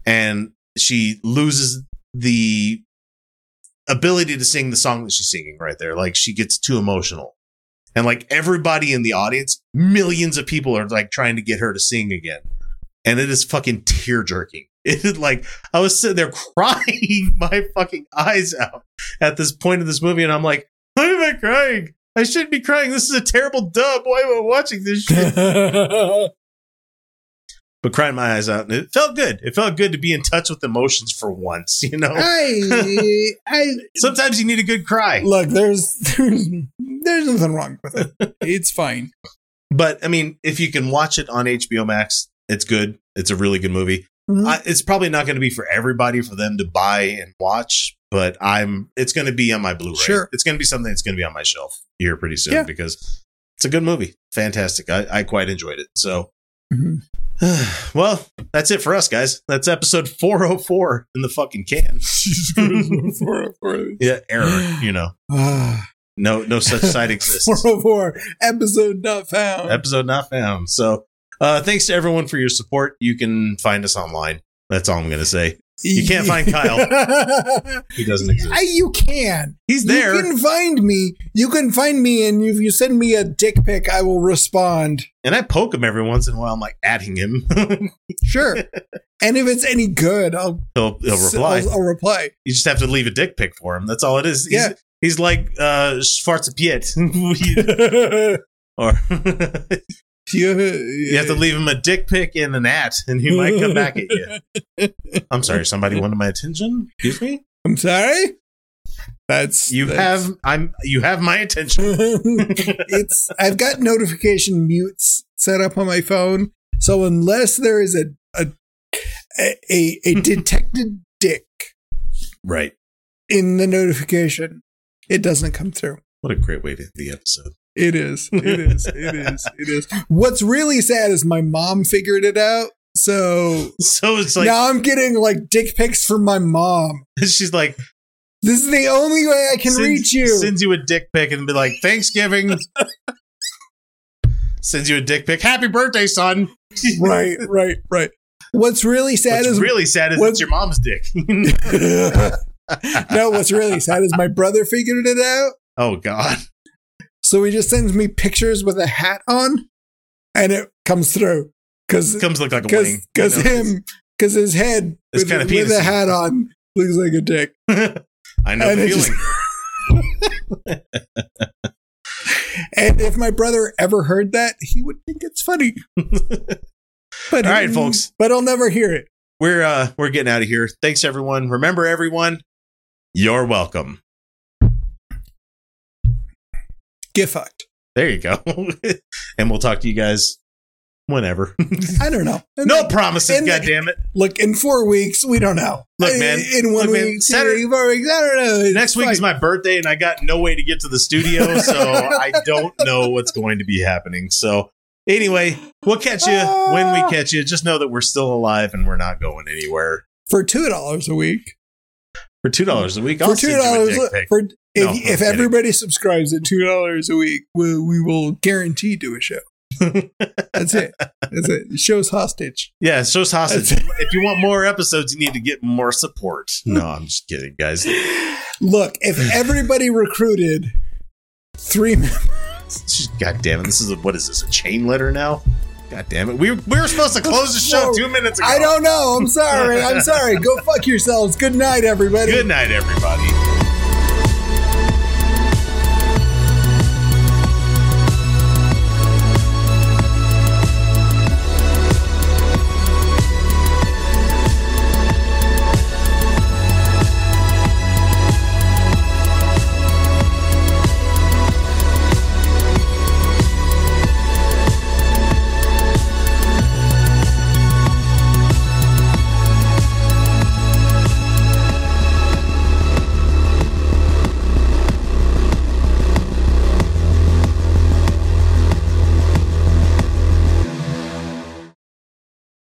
and she loses the ability to sing the song that she's singing right there. Like she gets too emotional. And like everybody in the audience, millions of people are like trying to get her to sing again. And it is fucking tear jerking. It is like I was sitting there crying my fucking eyes out at this point of this movie. And I'm like, why am I crying? I shouldn't be crying. This is a terrible dub. Why am I watching this shit? But crying my eyes out. And it felt good. It felt good to be in touch with emotions for once, you know? I, I, Sometimes you need a good cry. Look, there's... there's There's nothing wrong with it. It's fine. But, I mean, if you can watch it on H B O Max, it's good. It's a really good movie. Mm-hmm. I, it's probably not going to be for everybody for them to buy and watch, but I'm. It's going to be on my Blu-ray. Sure. It's going to be something that's going to be on my shelf here pretty soon yeah. because it's a good movie. Fantastic. I, I quite enjoyed it. So, mm-hmm. Well, that's it for us, guys. That's episode four oh four in the fucking can. four oh four Yeah, error, you know. No, no such site exists. four oh four episode not found. Episode not found. So, uh, thanks to everyone for your support. You can find us online. That's all I'm going to say. You can't find Kyle. He doesn't exist. I, you can. He's there. You can find me. You can find me, and if you send me a dick pic, I will respond. And I poke him every once in a while. I'm like adding him. Sure. And if it's any good, I'll he'll, he'll reply. I'll, I'll reply. You just have to leave a dick pic for him. That's all it is. He's, yeah. He's like uh, Schwarze Piet. Or you have to leave him a dick pic and an at, and he might come back at you. I'm sorry, somebody wanted my attention. Excuse me. I'm sorry. That's you that's, have. I'm you have my attention. It's I've got notification mutes set up on my phone, so unless there is a a a, a detected dick, right, in the notification. It doesn't come through. What a great way to end the episode. It is. It is. It is. It is. What's really sad is my mom figured it out. So, so it's like now I'm getting like dick pics from my mom. She's like, this is the only way I can sends, reach you. Sends you a dick pic and be like, Thanksgiving. Sends you a dick pic. Happy birthday, son. Right, right, right. What's really sad What's is really sad is what, it's your mom's dick. No, what's really sad is my brother figured it out. Oh, God. So he just sends me pictures with a hat on, and it comes through. Cause, it comes look like a cause, wing. Because him, because his head with, kind of with a hat on looks like a dick. I know and the feeling. Just, and if my brother ever heard that, he would think it's funny. But all right, he, folks. But I'll never hear it. We're, uh, we're getting out of here. Thanks, everyone. Remember, everyone. You're welcome. Get fucked. There you go. And we'll talk to you guys whenever. I don't know. And no then, promises, goddammit. Look, in four weeks, we don't know. Look, man. In, in one look, week, Saturday, four weeks, I don't know. It's next fine. Week is my birthday, and I got no way to get to the studio, so I don't know what's going to be happening. So anyway, we'll catch you ah. when we catch you. Just know that we're still alive, and we're not going anywhere. For two dollars a week. For two dollars a week, I'll for two dollars for no, if, if everybody subscribes at two dollars a week, we, we will guarantee do a show. That's it. That's it. The show's hostage. Yeah, show's hostage. If you want more episodes, you need to get more support. No, I'm just kidding, guys. Look, if everybody recruited three members, God damn it! This is a, what is this? A chain letter now? God damn it. We, we were supposed to close the show two minutes ago. I don't know. I'm sorry. I'm sorry. Go fuck yourselves. Good night, everybody. Good night, everybody.